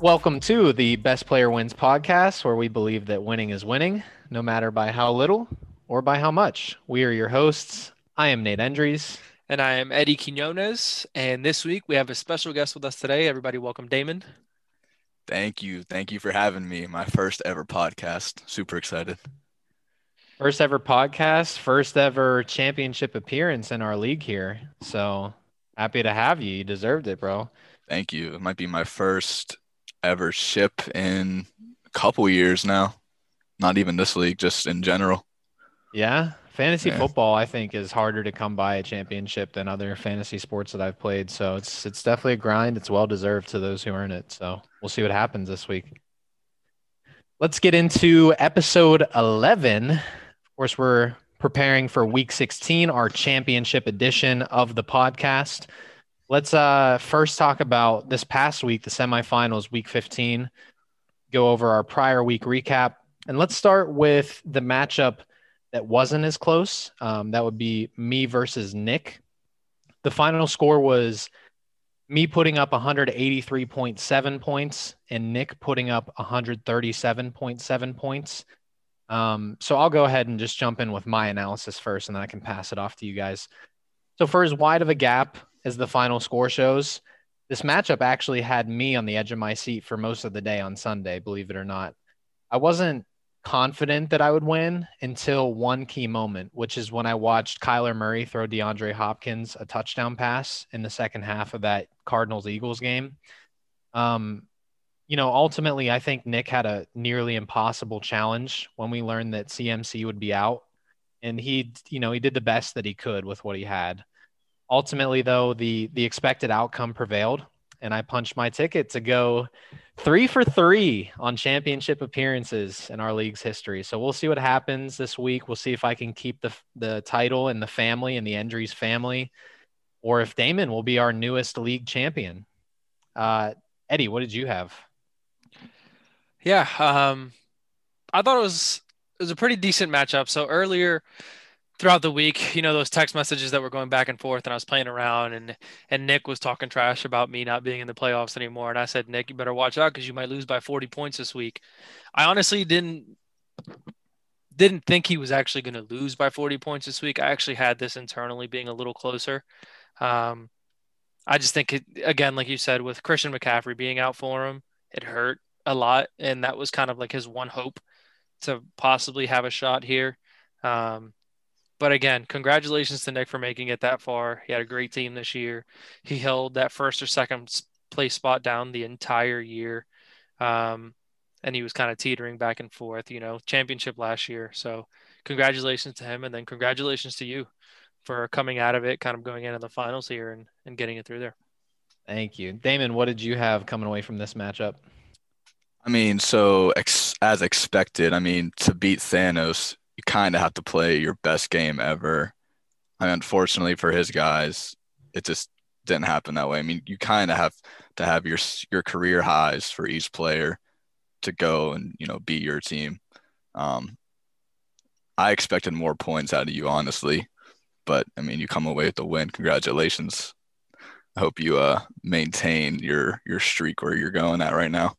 Welcome to the Best Player Wins podcast, where we believe that winning is winning, no matter by how little or by how much. We are your hosts. I am Nate Endries. And I am Eddie Quinones. And this week we have a special guest with us today. Everybody welcome Damon. Thank you. Thank you for having me. My first ever podcast. Super excited. First ever podcast, first ever championship appearance in our league here. So happy to have you. You deserved it, bro. Thank you. It might be my first ever ship in a couple years now, not even this league, just in general. Yeah, fantasy football I think is harder to come by a championship than other fantasy sports that I've played, so it's definitely a grind. It's well deserved to those who earn it, so we'll see what happens this week. Let's get into episode 11. Of course, we're preparing for week 16, our championship edition of the podcast. Let's first talk about this past week, the semifinals, week 15, go over our prior week recap. And let's start with the matchup that wasn't as close. That would be me versus Nick. The final score was me putting up 183.7 points and Nick putting up 137.7 points. So I'll go ahead and just jump in with my analysis first, and then I can pass it off to you guys. So for as wide of a gap as the final score shows, this matchup actually had me on the edge of my seat for most of the day on Sunday, believe it or not. I wasn't confident that I would win until one key moment, which is when I watched Kyler Murray throw DeAndre Hopkins a touchdown pass in the second half of that Cardinals-Eagles game. Ultimately, I think Nick had a nearly impossible challenge when we learned that CMC would be out, and he did the best that he could with what he had. Ultimately, though, the expected outcome prevailed, and I punched my ticket to go 3 for 3 on championship appearances in our league's history. So we'll see what happens this week. We'll see if I can keep the title and the family and the Endries family, or if Damon will be our newest league champion. Eddie, what did you have? Yeah, I thought it was a pretty decent matchup. So earlier throughout the week, those text messages that were going back and forth, and I was playing around, and Nick was talking trash about me not being in the playoffs anymore. And I said, Nick, you better watch out because you might lose by 40 points this week. I honestly didn't think he was actually going to lose by 40 points this week. I actually had this internally being a little closer. I just think, again, like you said, with Christian McCaffrey being out for him, it hurt a lot. And that was kind of like his one hope to possibly have a shot here. But again, congratulations to Nick for making it that far. He had a great team this year. He held that first or second place spot down the entire year. And he was kind of teetering back and forth, championship last year. So congratulations to him. And then congratulations to you for coming out of it, kind of going into the finals here and getting it through there. Thank you. Damon, what did you have coming away from this matchup? I mean, so as expected, to beat Thanos, you kind of have to play your best game ever. And unfortunately for his guys, it just didn't happen that way. You kind of have to have your career highs for each player to go and, beat your team. I expected more points out of you, honestly. But, you come away with the win. Congratulations. I hope you maintain your streak where you're going at right now.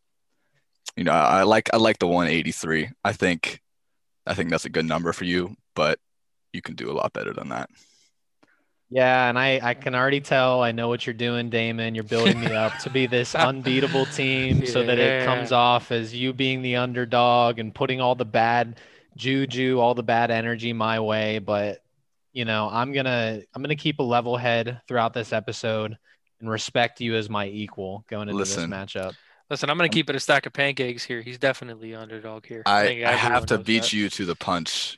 I like the 183. I think that's a good number for you, but you can do a lot better than that. Yeah, and I can already tell. I know what you're doing, Damon. You're building me up to be this unbeatable team so that it comes off as you being the underdog and putting all the bad juju, all the bad energy my way. But, I'm gonna keep a level head throughout this episode and respect you as my equal going into this matchup. Listen, I'm going to keep it a stack of pancakes here. He's definitely underdog here. I have to beat you to the punch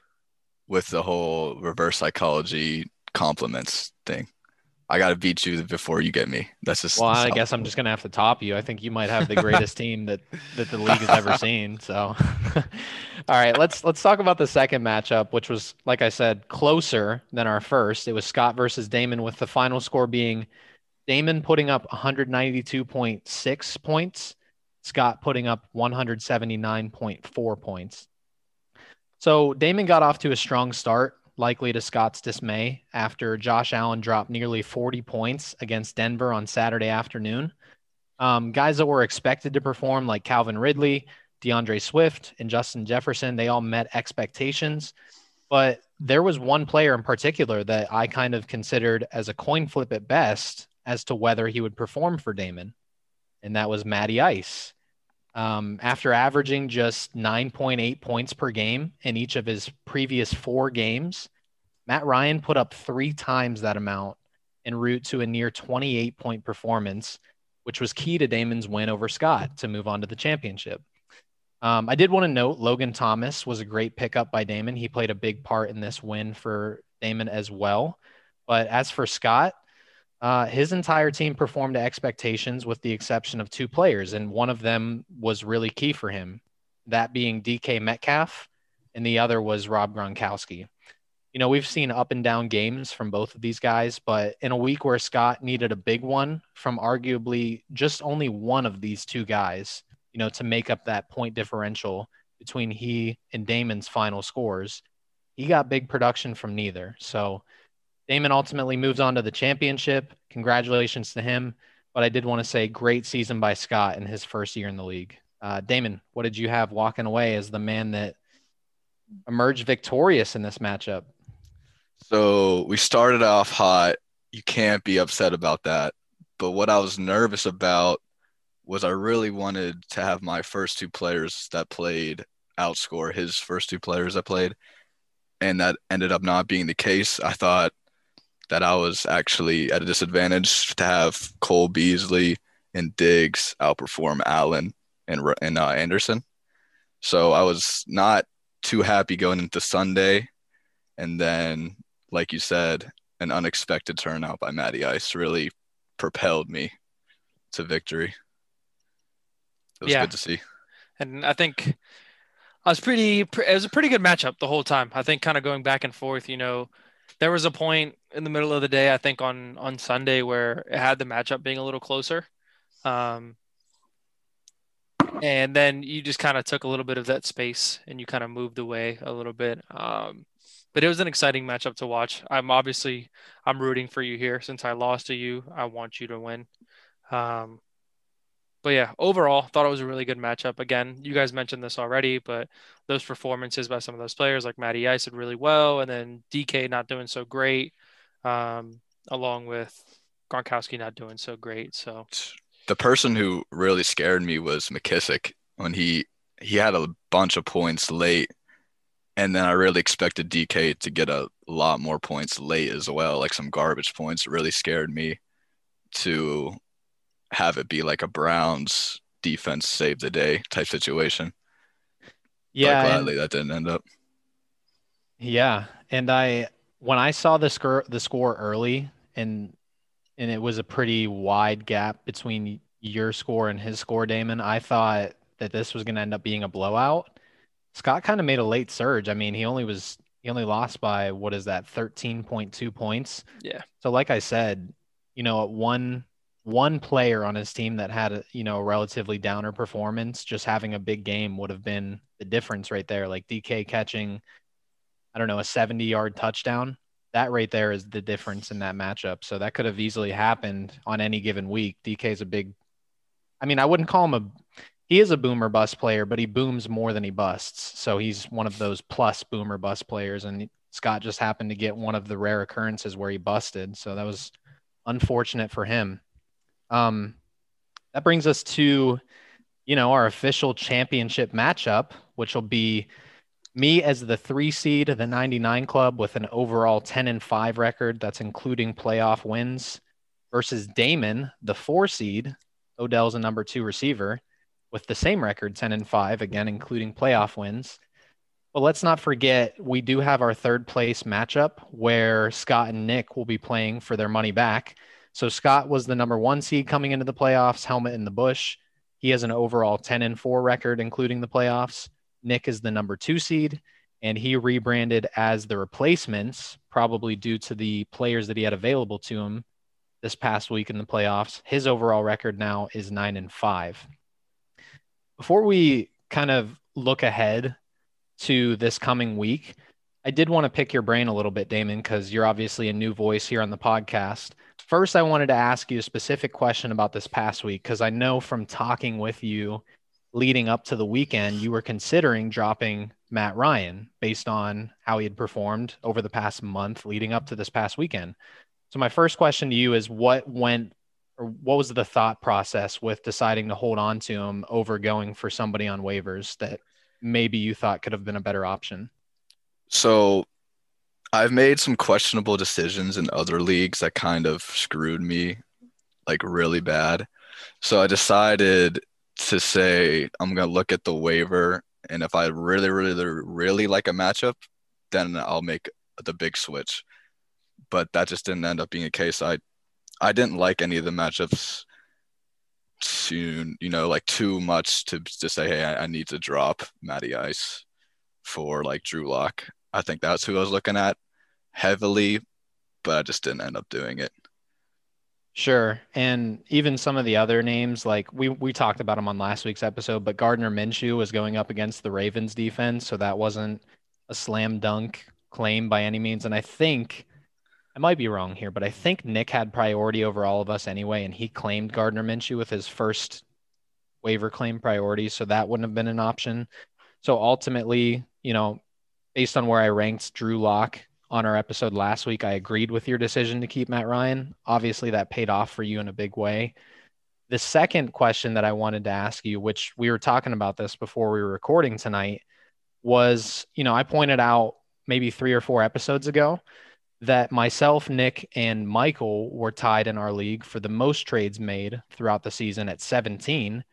with the whole reverse psychology compliments thing. I got to beat you before you get me. That's just. Well, I guess I'm just going to have to top you. I think you might have the greatest team that the league has ever seen. So, all right, let's talk about the second matchup, which was, like I said, closer than our first. It was Scott versus Damon, with the final score being Damon putting up 192.6 points. Scott putting up 179.4 points. So Damon got off to a strong start, likely to Scott's dismay, after Josh Allen dropped nearly 40 points against Denver on Saturday afternoon. Guys that were expected to perform, like Calvin Ridley, DeAndre Swift, and Justin Jefferson, they all met expectations. But there was one player in particular that I kind of considered as a coin flip at best as to whether he would perform for Damon, and that was Matty Ice. After averaging just 9.8 points per game in each of his previous 4 games, Matt Ryan put up 3 times that amount en route to a near 28-point performance, which was key to Damon's win over Scott to move on to the championship. I did want to note Logan Thomas was a great pickup by Damon. He played a big part in this win for Damon as well. But as for Scott, his entire team performed to expectations with the exception of 2 players, and one of them was really key for him, that being DK Metcalf, and the other was Rob Gronkowski. You know, we've seen up and down games from both of these guys, but in a week where Scott needed a big one from arguably just only one of these 2 guys, you know, to make up that point differential between he and Damon's final scores, he got big production from neither. So Damon ultimately moves on to the championship. Congratulations to him. But I did want to say great season by Scott in his first year in the league. Damon, what did you have walking away as the man that emerged victorious in this matchup? So we started off hot. You can't be upset about that. But what I was nervous about was I really wanted to have my first 2 players that played outscore his first 2 players that played, and that ended up not being the case. I thought that I was actually at a disadvantage to have Cole Beasley and Diggs outperform Allen and Anderson. So I was not too happy going into Sunday. And then, like you said, an unexpected turnout by Matty Ice really propelled me to victory. It was good to see. And I think I was it was a pretty good matchup the whole time. I think kind of going back and forth, you know, there was a point in the middle of the day, I think on Sunday, where it had the matchup being a little closer. And then you just kind of took a little bit of that space and you kind of moved away a little bit. But it was an exciting matchup to watch. I'm rooting for you here. Since I lost to you, I want you to win. But yeah, overall, thought it was a really good matchup. Again, you guys mentioned this already, but those performances by some of those players, like Matty Ice did really well, and then DK not doing so great, along with Gronkowski not doing so great. So the person who really scared me was McKissick when he had a bunch of points late, and then I really expected DK to get a lot more points late as well, like some garbage points. It really scared me to have it be like a Browns defense save the day type situation. Yeah. But gladly that didn't end up. Yeah. And when I saw the score early and it was a pretty wide gap between your score and his score, Damon, I thought that this was going to end up being a blowout. Scott kind of made a late surge. I mean, he only lost by, 13.2 points. Yeah. So like I said, you know, at one player on his team that had a relatively downer performance, just having a big game would have been the difference right there. Like DK catching, a 70-yard touchdown. That right there is the difference in that matchup. So that could have easily happened on any given week. DK is I wouldn't call him he is a boomer bust player, but he booms more than he busts. So he's one of those plus boomer bust players. And Scott just happened to get one of the rare occurrences where he busted. So that was unfortunate for him. That brings us to, our official championship matchup, which will be me as the 3 seed of the 99 club with an overall 10-5 record. That's including playoff wins, versus Damon, the 4 seed. Odell's a number 2 receiver with the same record, 10-5, again, including playoff wins. But let's not forget, we do have our third place matchup where Scott and Nick will be playing for their money back. So Scott was the number 1 seed coming into the playoffs, helmet in the bush. He has an overall 10-4 record, including the playoffs. Nick is the number 2 seed, and he rebranded as the replacements, probably due to the players that he had available to him this past week in the playoffs. His overall record now is 9-5. Before we kind of look ahead to this coming week, I did want to pick your brain a little bit, Damon, because you're obviously a new voice here on the podcast. First, I wanted to ask you a specific question about this past week, because I know from talking with you leading up to the weekend, you were considering dropping Matt Ryan based on how he had performed over the past month leading up to this past weekend. So my first question to you is, what went, or what was the thought process with deciding to hold on to him over going for somebody on waivers that maybe you thought could have been a better option? So I've made some questionable decisions in other leagues that kind of screwed me like really bad. So I decided to say, I'm going to look at the waiver, and if I really, really, really like a matchup, then I'll make the big switch. But that just didn't end up being a case. I didn't like any of the matchups soon, you know, like too much to say, hey, I need to drop Matty Ice for like Drew Lock. I think that's who I was looking at heavily, but I just didn't end up doing it. Sure. And even some of the other names, like we talked about them on last week's episode, but Gardner Minshew was going up against the Ravens defense. So that wasn't a slam dunk claim by any means. And I think, I might be wrong here, but I think Nick had priority over all of us anyway, and he claimed Gardner Minshew with his first waiver claim priority. So that wouldn't have been an option. So ultimately, you know, based on where I ranked Drew Lock on our episode last week, I agreed with your decision to keep Matt Ryan. Obviously, that paid off for you in a big way. The second question that I wanted to ask you, which we were talking about this before we were recording tonight, was, you know, I pointed out maybe 3 or 4 episodes ago that myself, Nick, and Michael were tied in our league for the most trades made throughout the season at 17,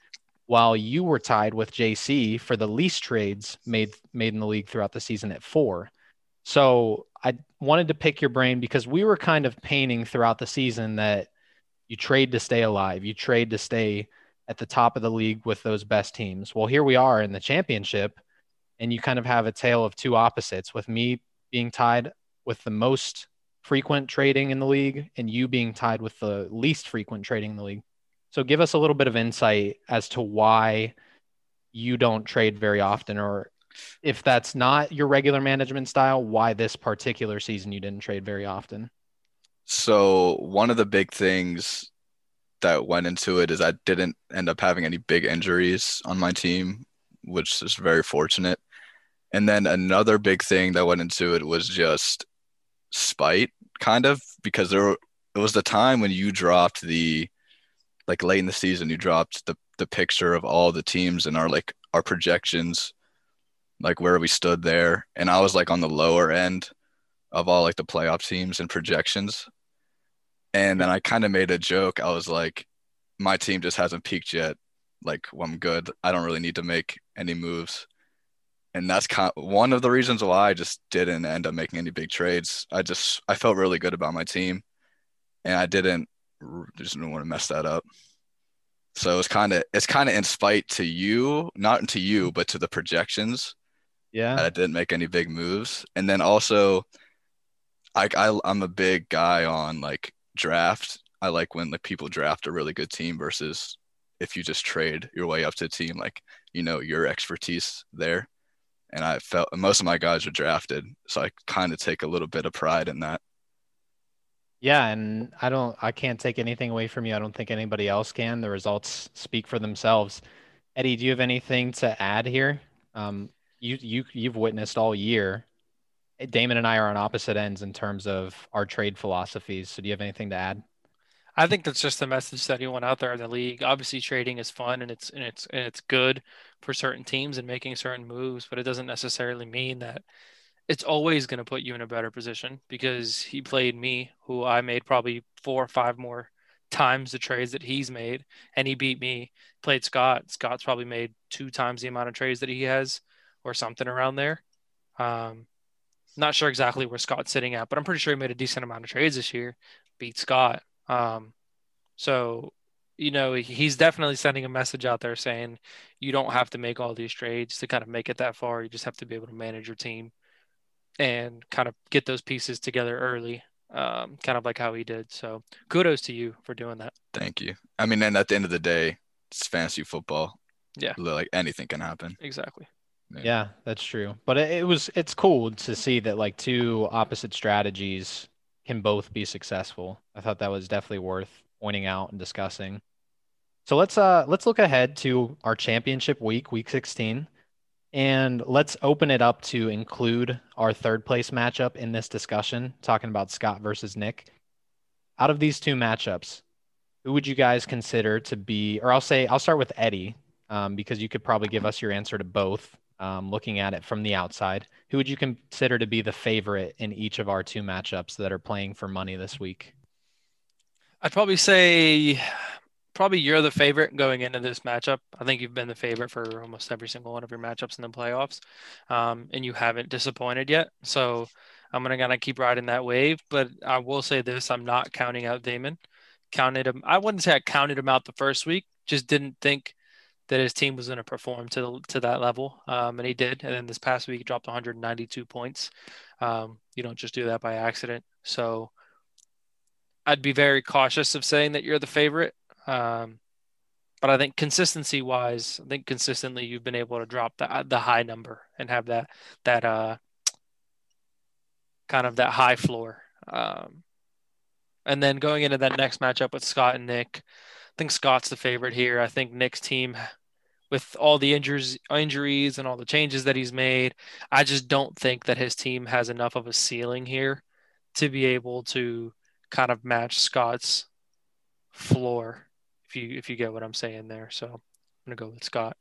while you were tied with JC for the least trades made in the league throughout the season at 4. So I wanted to pick your brain, because we were kind of painting throughout the season that you trade to stay alive. You trade to stay at the top of the league with those best teams. Well, here we are in the championship, and you kind of have a tale of two opposites, with me being tied with the most frequent trading in the league and you being tied with the least frequent trading in the league. So give us a little bit of insight as to why you don't trade very often, or if that's not your regular management style, why this particular season you didn't trade very often. So one of the big things that went into it is I didn't end up having any big injuries on my team, which is very fortunate. And then another big thing that went into it was just spite, kind of, because it was the time when you dropped the, like late in the season, you dropped the picture of all the teams and our projections, like where we stood there. And I was like on the lower end of all like the playoff teams and projections. And then I kind of made a joke. I was like, my team just hasn't peaked yet. Like, well, I'm good. I don't really need to make any moves. And that's kind of one of the reasons why I just didn't end up making any big trades. I felt really good about my team, and I just didn't want to mess that up. So it's kind of in spite to you, not to you, but to the projections. Yeah. That I didn't make any big moves. And then also I'm a big guy on like draft. I like when like people draft a really good team versus if you just trade your way up to a team, like, you know, your expertise there. And I felt most of my guys were drafted. So I kind of take a little bit of pride in that. Yeah, and I can't take anything away from you. I don't think anybody else can. The results speak for themselves. Eddie, do you have anything to add here? You've witnessed all year. Damon and I are on opposite ends in terms of our trade philosophies. So do you have anything to add? I think that's just the message that you want out there in the league. Obviously, trading is fun and it's good for certain teams and making certain moves, but it doesn't necessarily mean that it's always going to put you in a better position, because he played me, who I made probably 4 or 5 more times the trades that he's made, and he beat me. Played Scott. Scott's probably made 2 times the amount of trades that he has, or something around there. Not sure exactly where Scott's sitting at, but I'm pretty sure he made a decent amount of trades this year. Beat Scott. So, you know, he's definitely sending a message out there saying you don't have to make all these trades to kind of make it that far. You just have to be able to manage your team and kind of get those pieces together early, kind of like how he did. So kudos to you for doing that. Thank you. I mean, and at the end of the day, it's fantasy football. Yeah. Like anything can happen. Exactly. Yeah, that's true. But it's cool to see that like two opposite strategies can both be successful. I thought that was definitely worth pointing out and discussing. So let's look ahead to our championship week, week 16, and let's open it up to include our third place matchup in this discussion, talking about Scott versus Nick. Out of these two matchups, who would you guys consider to be, or I'll start with Eddie, because you could probably give us your answer to both, looking at it from the outside. Who would you consider to be the favorite in each of our two matchups that are playing for money this week? I'd probably say you're the favorite going into this matchup. I think you've been the favorite for almost every single one of your matchups in the playoffs, and you haven't disappointed yet. So I'm going to kind of keep riding that wave, but I will say this, I'm not counting out Damon. Counted him. I wouldn't say I counted him out the first week, just didn't think that his team was going to perform to that level. And he did. And then this past week he dropped 192 points. You don't just do that by accident. So I'd be very cautious of saying that you're the favorite. But I think consistency wise, I think consistently you've been able to drop the high number and have that kind of that high floor. And then going into that next matchup with Scott and Nick, I think Scott's the favorite here. I think Nick's team, with all the injuries and all the changes that he's made, I just don't think that his team has enough of a ceiling here to be able to kind of match Scott's floor, if you get what I'm saying there. So I'm going to go with Scott.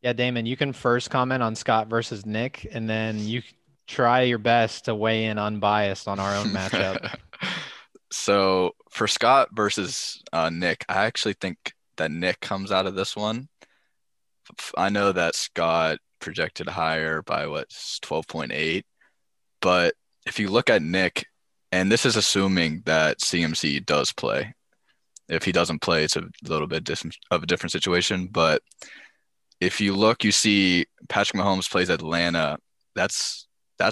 Yeah, Damon, you can first comment on Scott versus Nick, and then you try your best to weigh in unbiased on our own matchup. So for Scott versus Nick, I actually think that Nick comes out of this one. I know that Scott projected higher by 12.8, but if you look at Nick, and this is assuming that CMC does play. If he doesn't play, it's a little bit of a different situation. But if you look, you see Patrick Mahomes plays Atlanta. That's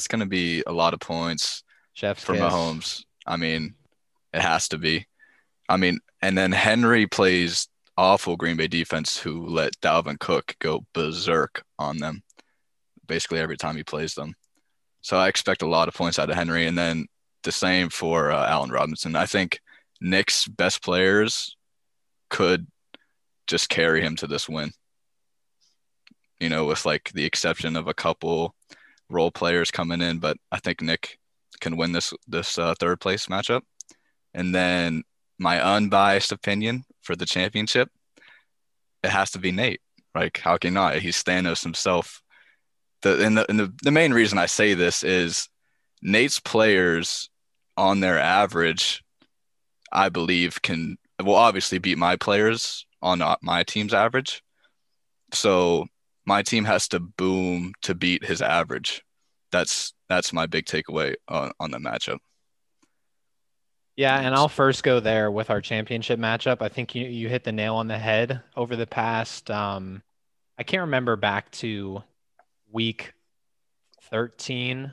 going to be a lot of points for Mahomes. I mean, it has to be. I mean, and then Henry plays awful Green Bay defense who let Dalvin Cook go berserk on them basically every time he plays them. So I expect a lot of points out of Henry. And then the same for Allen Robinson. I think Nick's best players could just carry him to this win, you know, with the exception of a couple role players coming in, but I think Nick can win this third place matchup. And then my unbiased opinion for the championship, it has to be Nate. How can not? He's Thanos himself. The main reason I say this is Nate's players on their average, I believe will obviously beat my players on my team's average. So my team has to boom to beat his average. That's my big takeaway on the matchup. Yeah, and I'll first go there with our championship matchup. I think you hit the nail on the head over the past. I can't remember back to week 13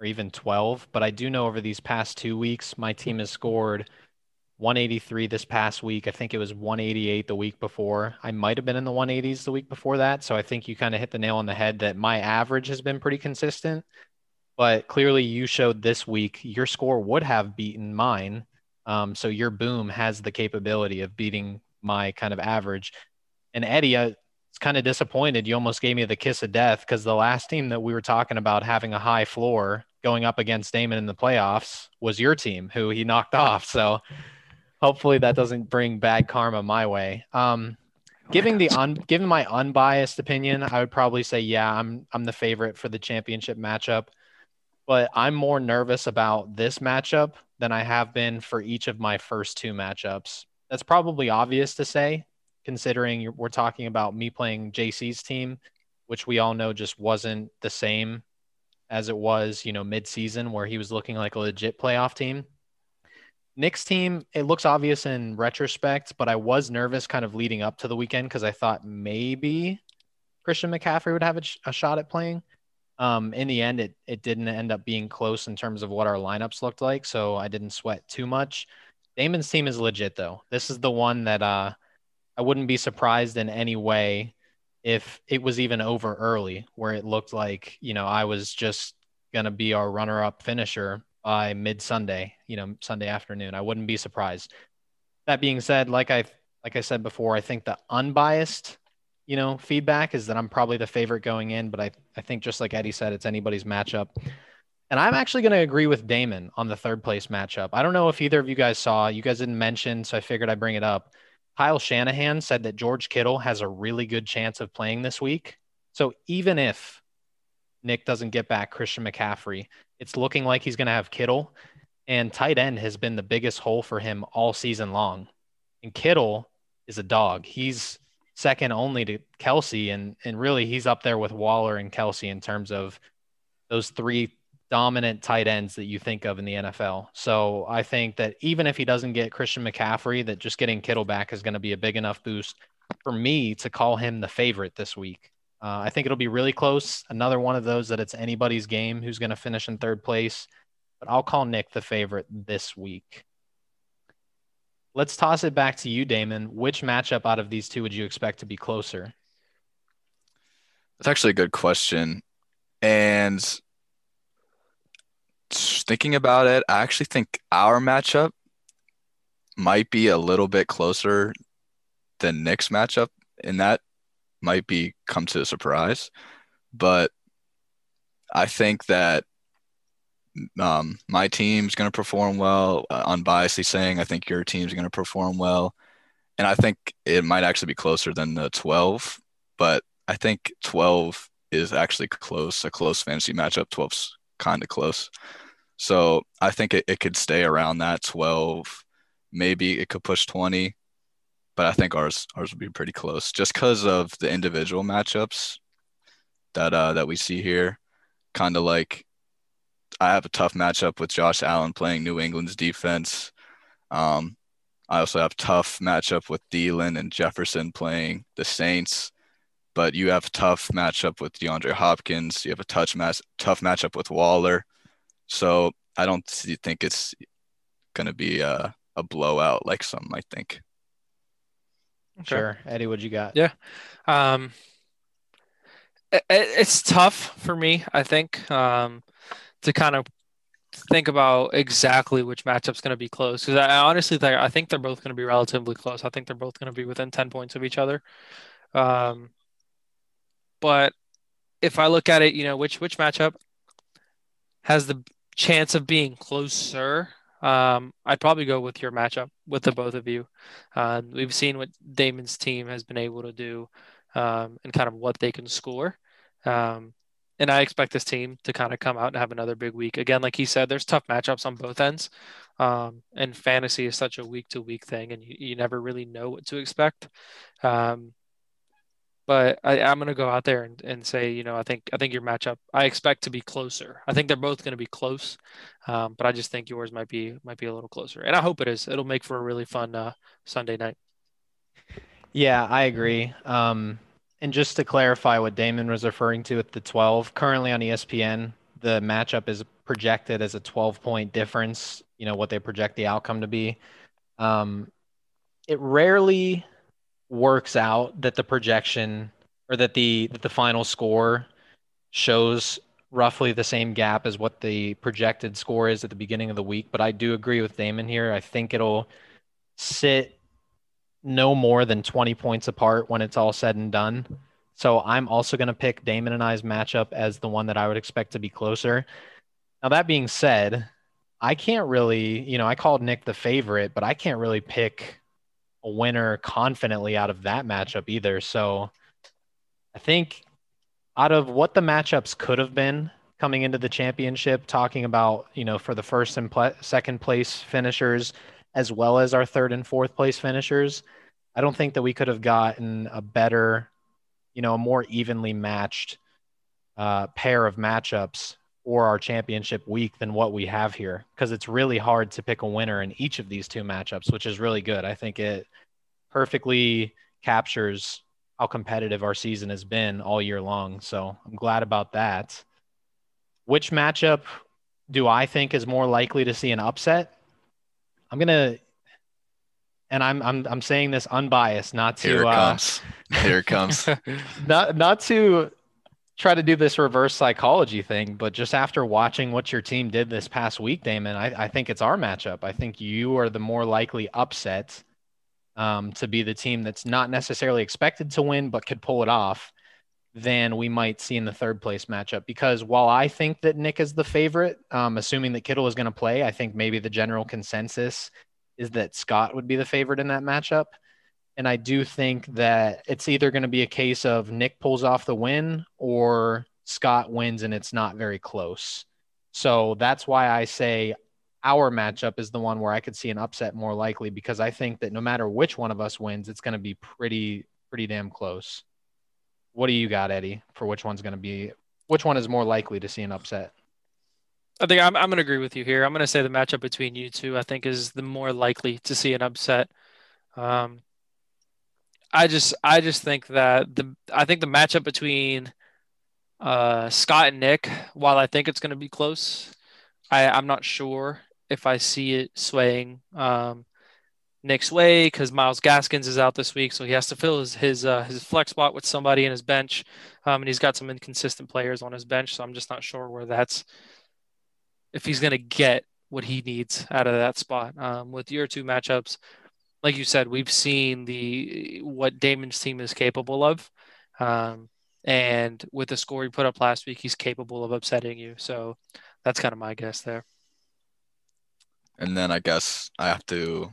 or even 12, but I do know over these past 2 weeks, my team has scored 183 this past week. I think it was 188 the week before. I might have been in the 180s the week before that. So I think you kind of hit the nail on the head that my average has been pretty consistent. But clearly you showed this week your score would have beaten mine. So your boom has the capability of beating my kind of average. And Eddie, I was kind of disappointed. You almost gave me the kiss of death because the last team that we were talking about having a high floor going up against Damon in the playoffs was your team, who he knocked off. So hopefully that doesn't bring bad karma my way. Giving my unbiased opinion, I would probably say, yeah, I'm the favorite for the championship matchup, but I'm more nervous about this matchup than I have been for each of my first two matchups. That's probably obvious to say, considering we're talking about me playing JC's team, which we all know just wasn't the same as it was, mid-season, where he was looking like a legit playoff team. Nick's team, it looks obvious in retrospect, but I was nervous kind of leading up to the weekend because I thought maybe Christian McCaffrey would have a shot at playing. In the end, it didn't end up being close in terms of what our lineups looked like, so I didn't sweat too much. Damon's team is legit, though. This is the one that I wouldn't be surprised in any way if it was even over early, where it looked like, I was just going to be our runner-up finisher by mid-Sunday, you know, Sunday afternoon. I wouldn't be surprised. That being said, like I said before, I think the unbiased, you know, feedback is that I'm probably the favorite going in, but I think just like Eddie said, it's anybody's matchup. And I'm actually going to agree with Damon on the third place matchup. I don't know if either of you guys saw, you guys didn't mention, so I figured I'd bring it up. Kyle Shanahan said that George Kittle has a really good chance of playing this week. So even if Nick doesn't get back Christian McCaffrey, it's looking like he's going to have Kittle, and tight end has been the biggest hole for him all season long. And Kittle is a dog. He's second only to Kelsey, and really he's up there with Waller and Kelsey in terms of those three dominant tight ends that you think of in the NFL. So I think that even if he doesn't get Christian McCaffrey, that just getting Kittle back is going to be a big enough boost for me to call him the favorite this week. I think it'll be really close. Another one of those that it's anybody's game who's going to finish in third place, but I'll call Nick the favorite this week. Let's toss it back to you, Damon. Which matchup out of these two would you expect to be closer? That's actually a good question. And thinking about it, I actually think our matchup might be a little bit closer than Nick's matchup, in that might be come to a surprise, but I think that my team's going to perform well. Unbiasedly saying, I think your team's going to perform well, and I think it might actually be closer than the 12, but I think 12 is actually close, a close fantasy matchup. 12's kind of close. So I think it could stay around that 12. Maybe it could push 20. But I think ours will be pretty close, just because of the individual matchups that we see here. Kind of like, I have a tough matchup with Josh Allen playing New England's defense. I also have tough matchup with Thielen and Jefferson playing the Saints. But you have a tough matchup with DeAndre Hopkins. You have a tough matchup with Waller. So I don't think it's going to be a blowout like some might think. Okay. Sure. Eddie, what you got? Yeah. It's tough for me, I think, to kind of think about exactly which matchup's going to be close. Because I honestly think, I think they're both going to be relatively close. I think they're both going to be within 10 points of each other. But if I look at it, you know, which matchup has the chance of being closer, I'd probably go with your matchup with the both of you. We've seen what Damon's team has been able to do, and kind of what they can score. And I expect this team to kind of come out and have another big week. Again, like he said, there's tough matchups on both ends. And fantasy is such a week-to-week thing, and you never really know what to expect. But I'm going to go out there and say, you know, I think your matchup, I expect to be closer. I think they're both going to be close, but I just think yours might be a little closer. And I hope it is. It'll make for a really fun Sunday night. Yeah, I agree. And just to clarify what Damon was referring to with the 12, currently on ESPN, the matchup is projected as a 12-point difference, you know, what they project the outcome to be. It rarely works out that the projection, or that the final score shows roughly the same gap as what the projected score is at the beginning of the week. But I do agree with Damon here. I think it'll sit no more than 20 points apart when it's all said and done. So I'm also going to pick Damon and I's matchup as the one that I would expect to be closer. Now, that being said, I can't really, you know, I called Nick the favorite, but I can't really pick a winner confidently out of that matchup either. So I think out of what the matchups could have been coming into the championship, talking about, you know, for the first and second place finishers, as well as our third and fourth place finishers, I don't think that we could have gotten a better, you know, a more evenly matched pair of matchups or our championship week than what we have here, because it's really hard to pick a winner in each of these two matchups, which is really good. I think it perfectly captures how competitive our season has been all year long. So I'm glad about that. Which matchup do I think is more likely to see an upset? I'm going to, and I'm saying this unbiased, not to, here it comes. Not to try to do this reverse psychology thing, but just after watching what your team did this past week, Damon, I think it's our matchup. I think you are the more likely upset to be the team that's not necessarily expected to win, but could pull it off, than we might see in the third place matchup. Because while I think that Nick is the favorite, assuming that Kittle is going to play, I think maybe the general consensus is that Scott would be the favorite in that matchup. And I do think that it's either going to be a case of Nick pulls off the win or Scott wins and it's not very close. So that's why I say our matchup is the one where I could see an upset more likely, because I think that no matter which one of us wins, it's going to be pretty damn close. What do you got, Eddie, for which one is more likely to see an upset? I think I'm going to agree with you here. I'm going to say the matchup between you two, I think, is the more likely to see an upset. I just think that the matchup between Scott and Nick, while I think it's going to be close, I'm not sure if I see it swaying Nick's way, because Myles Gaskins is out this week, so he has to fill his flex spot with somebody in his bench, and he's got some inconsistent players on his bench, so I'm just not sure where that's if he's going to get what he needs out of that spot. With your two matchups, like you said, we've seen what Damon's team is capable of. And with the score he put up last week, he's capable of upsetting you. So that's kind of my guess there. And then I guess I have to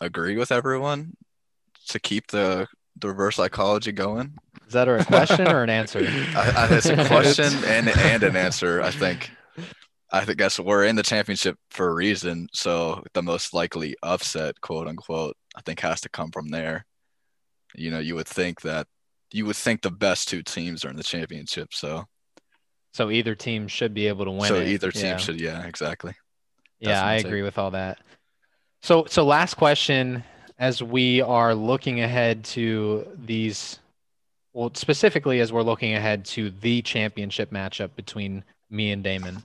agree with everyone to keep the reverse psychology going. Is that a question or an answer? It's a question and an answer, I think. I guess we're in the championship for a reason, so the most likely upset, quote unquote, I think has to come from there. You know, you would think the best two teams are in the championship, so either team should be able to win. So either team should, yeah, exactly. Yeah, I agree with all that. So last question, as we are looking ahead to these, well, specifically as we're looking ahead to the championship matchup between me and Damon.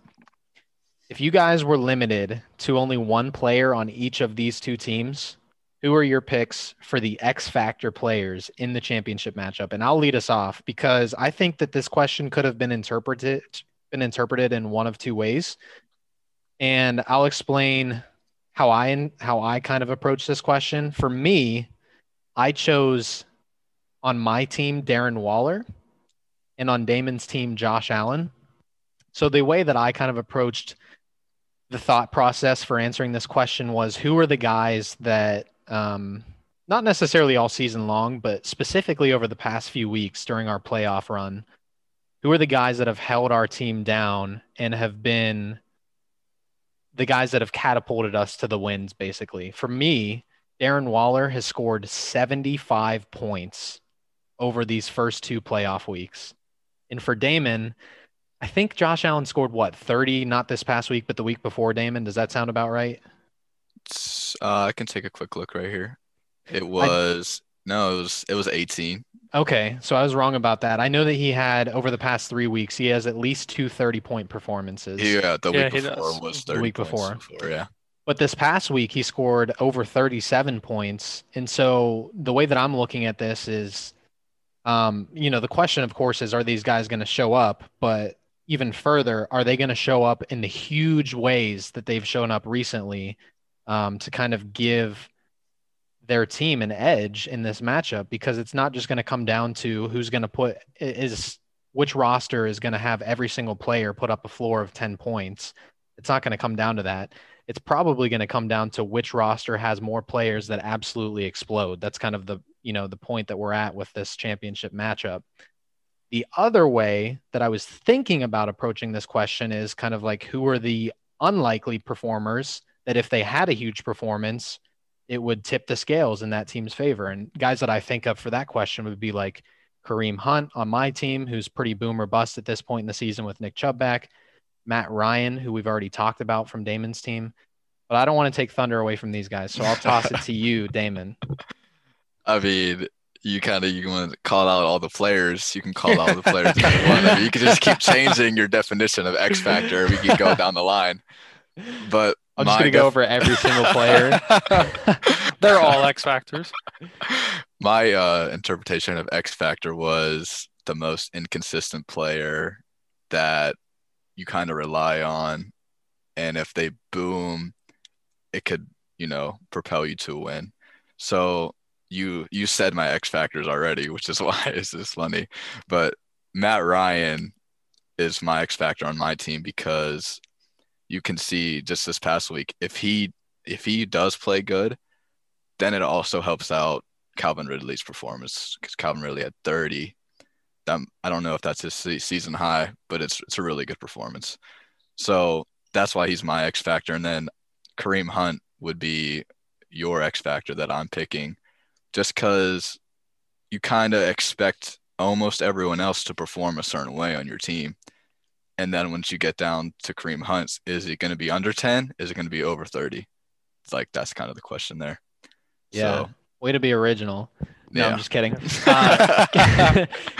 If you guys were limited to only one player on each of these two teams, who are your picks for the X Factor players in the championship matchup? And I'll lead us off, because I think that this question could have been interpreted in one of two ways. And I'll explain how I kind of approach this question. For me, I chose on my team Darren Waller and on Damon's team Josh Allen. So the way that I kind of approached the thought process for answering this question was, who are the guys that not necessarily all season long, but specifically over the past few weeks during our playoff run, who are the guys that have held our team down and have been the guys that have catapulted us to the wins, basically? For me, Darren Waller has scored 75 points over these first two playoff weeks. And for Damon, I think Josh Allen scored, 30? Not this past week, but the week before, Damon. Does that sound about right? I can take a quick look right here. It was 18. Okay, so I was wrong about that. I know that he had, over the past 3 weeks, he has at least two 30-point performances. Yeah, the week before was 30 points. But this past week, he scored over 37 points. And so the way that I'm looking at this is, the question, of course, is, are these guys going to show up? But even further, are they going to show up in the huge ways that they've shown up recently to kind of give their team an edge in this matchup? Because it's not just going to come down to which roster is going to have every single player put up a floor of 10 points. It's not going to come down to that. It's probably going to come down to which roster has more players that absolutely explode. That's kind of the point that we're at with this championship matchup. The other way that I was thinking about approaching this question is kind of like, who are the unlikely performers that if they had a huge performance, it would tip the scales in that team's favor? And guys that I think of for that question would be like Kareem Hunt on my team, who's pretty boom or bust at this point in the season with Nick Chubb back, Matt Ryan, who we've already talked about from Damon's team. But I don't want to take thunder away from these guys, so I'll toss it to you, Damon. I mean, you want to call out all the players. You can call out all the players. You can just keep changing your definition of X Factor. We can go down the line. But I'm just going to go over every single player. They're all X Factors. My interpretation of X Factor was the most inconsistent player that you kind of rely on. And if they boom, it could, you know, propel you to a win. So you said my X factors already, which is why this is funny. But Matt Ryan is my X factor on my team because you can see just this past week, if he does play good, then it also helps out Calvin Ridley's performance because Calvin Ridley had 30. I don't know if that's his season high, but it's a really good performance. So that's why he's my X factor. And then Kareem Hunt would be your X factor that I'm picking just because you kind of expect almost everyone else to perform a certain way on your team. And then once you get down to Kareem Hunt, is it going to be under 10? Is it going to be over 30? It's like that's kind of the question there. Yeah. So, way to be original. No, yeah. I'm just kidding.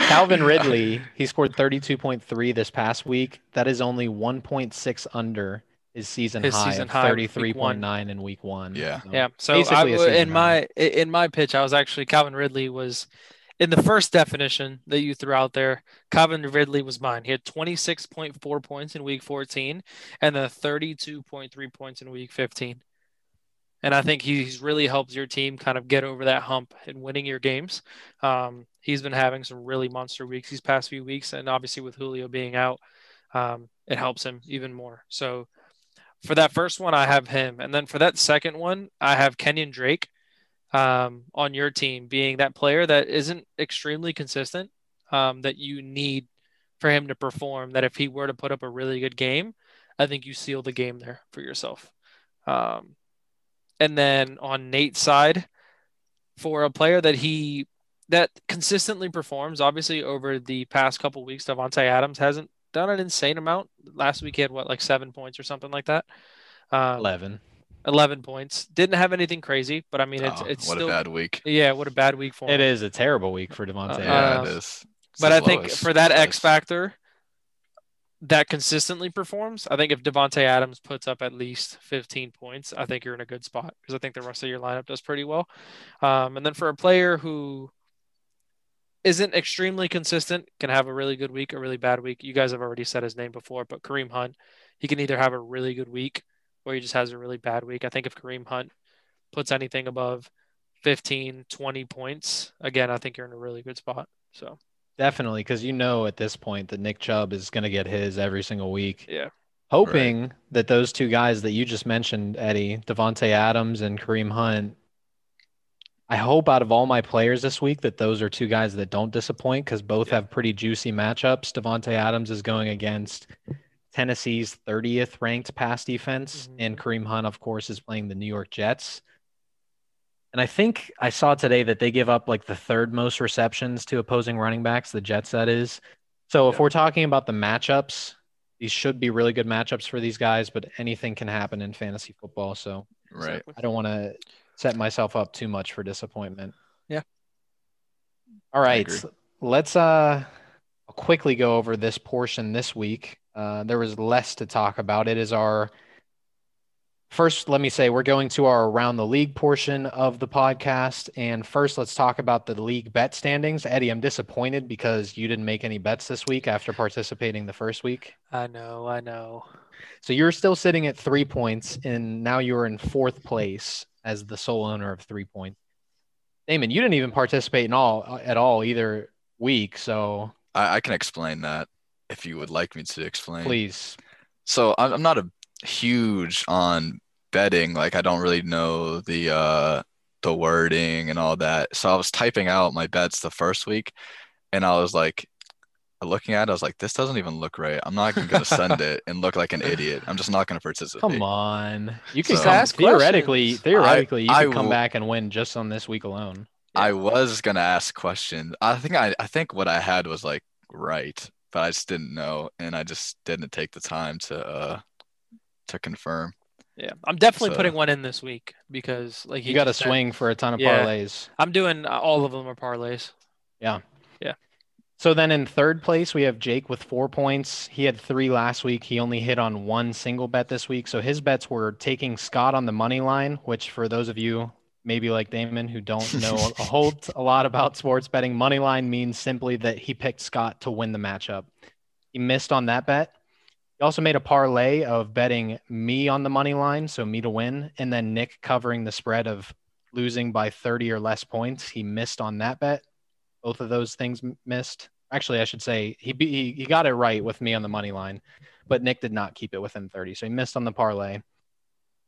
Calvin Ridley, he scored 32.3 this past week. That is only 1.6 under his season high of 33.9 in week one. Yeah. So yeah. So in my pitch, I was actually Calvin Ridley was in the first definition that you threw out there. Calvin Ridley was mine. He had 26.4 points in week 14 and then 32.3 points in week 15. And I think he's really helped your team kind of get over that hump and winning your games. He's been having some really monster weeks these past few weeks. And obviously with Julio being out, it helps him even more. So for that first one, I have him. And then for that second one, I have Kenyon Drake on your team being that player that isn't extremely consistent, that you need for him to perform, that if he were to put up a really good game, I think you seal the game there for yourself. And then on Nate's side, for a player that consistently performs, obviously over the past couple weeks, Devonta Adams hasn't done an insane amount. Last week he had, 7 points or something like that? 11 points. Didn't have anything crazy, but I mean, it's what still... What a bad week. Yeah, what a bad week for him. It is a terrible week for Devonta Adams. Yeah, it is. It's but I think for that X factor... that consistently performs, I think if Devonta Adams puts up at least 15 points, I think you're in a good spot because I think the rest of your lineup does pretty well. And then for a player who isn't extremely consistent, can have a really good week, a really bad week. You guys have already said his name before, but Kareem Hunt, he can either have a really good week or he just has a really bad week. I think if Kareem Hunt puts anything above 15, 20 points, again, I think you're in a really good spot. So. Definitely, because you know at this point that Nick Chubb is going to get his every single week. Yeah, hoping that those two guys that you just mentioned, Eddie, Devonta Adams and Kareem Hunt, I hope out of all my players this week that those are two guys that don't disappoint because both have pretty juicy matchups. Devonta Adams is going against Tennessee's 30th ranked pass defense, and Kareem Hunt, of course, is playing the New York Jets. And I think I saw today that they give up the third most receptions to opposing running backs, the Jets, that is. So if we're talking about the matchups, these should be really good matchups for these guys, but anything can happen in fantasy football. So I don't want to set myself up too much for disappointment. Yeah. All right. Let's quickly go over this portion this week. There was less to talk about. It is our... First, let me say we're going to our Around the League portion of the podcast. And first, let's talk about the league bet standings. Eddie, I'm disappointed because you didn't make any bets this week after participating the first week. I know. So you're still sitting at 3 points, and now you're in fourth place as the sole owner of 3 points. Damon, you didn't even participate at all either week, so... I can explain that if you would like me to explain. Please. So I'm not a huge on betting. I don't really know the wording and all that. So I was typing out my bets the first week and I was looking at it, I was like, this doesn't even look right. I'm not going to send it and look like an idiot. I'm just not going to participate. Come on. You can ask theoretically, you can come back and win just on this week alone. Yeah. I was going to ask questions. I think what I had was right, but I just didn't know. And I just didn't take the time to confirm. Yeah, I'm definitely putting one in this week because you got to swing for a ton of parlays. I'm doing all of them are parlays. Yeah. So then in third place, we have Jake with 4 points. He had 3 last week. He only hit on one single bet this week. So his bets were taking Scott on the money line, which for those of you maybe like Damon, who don't know a lot about sports betting, moneyline means simply that he picked Scott to win the matchup. He missed on that bet. He also made a parlay of betting me on the money line, so me to win, and then Nick covering the spread of losing by 30 or less points. He missed on that bet. Both of those things missed. Actually, I should say he got it right with me on the money line, but Nick did not keep it within 30, so he missed on the parlay.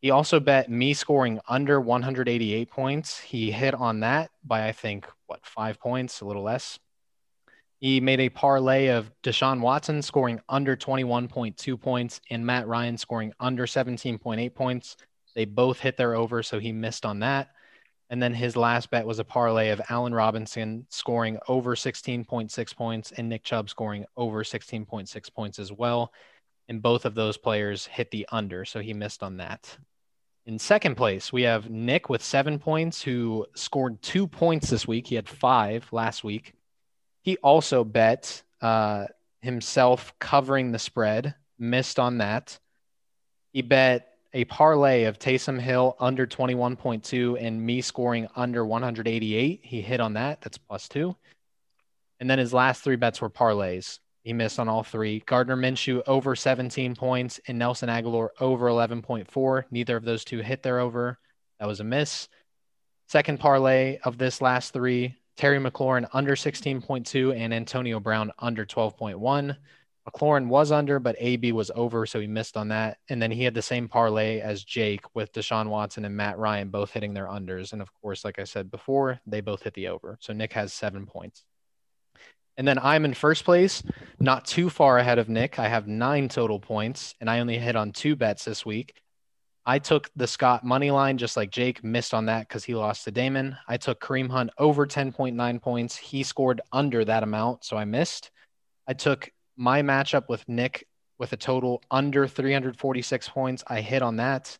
He also bet me scoring under 188 points. He hit on that by, I think, 5 points, a little less. He made a parlay of Deshaun Watson scoring under 21.2 points and Matt Ryan scoring under 17.8 points. They both hit their over, so he missed on that. And then his last bet was a parlay of Allen Robinson scoring over 16.6 points and Nick Chubb scoring over 16.6 points as well. And both of those players hit the under, so he missed on that. In second place, we have Nick with 7 points, who scored 2 points this week. He had 5 last week. He also bet himself covering the spread, missed on that. He bet a parlay of Taysom Hill under 21.2 and me scoring under 188. He hit on that. That's +2. And then his last 3 bets were parlays. He missed on all 3. Gardner Minshew over 17 points and Nelson Aguilar over 11.4. Neither of those two hit their over. That was a miss. Second parlay of this last 3, Terry McLaurin under 16.2 and Antonio Brown under 12.1. McLaurin was under, but AB was over, so he missed on that. And then he had the same parlay as Jake with Deshaun Watson and Matt Ryan both hitting their unders. And, of course, like I said before, they both hit the over. So Nick has 7 points. And then I'm in first place, not too far ahead of Nick. I have 9 total points, and I only hit on 2 bets this week. I took the Scott money line just like Jake, missed on that because he lost to Damon. I took Kareem Hunt over 10.9 points. He scored under that amount, so I missed. I took my matchup with Nick with a total under 346 points. I hit on that.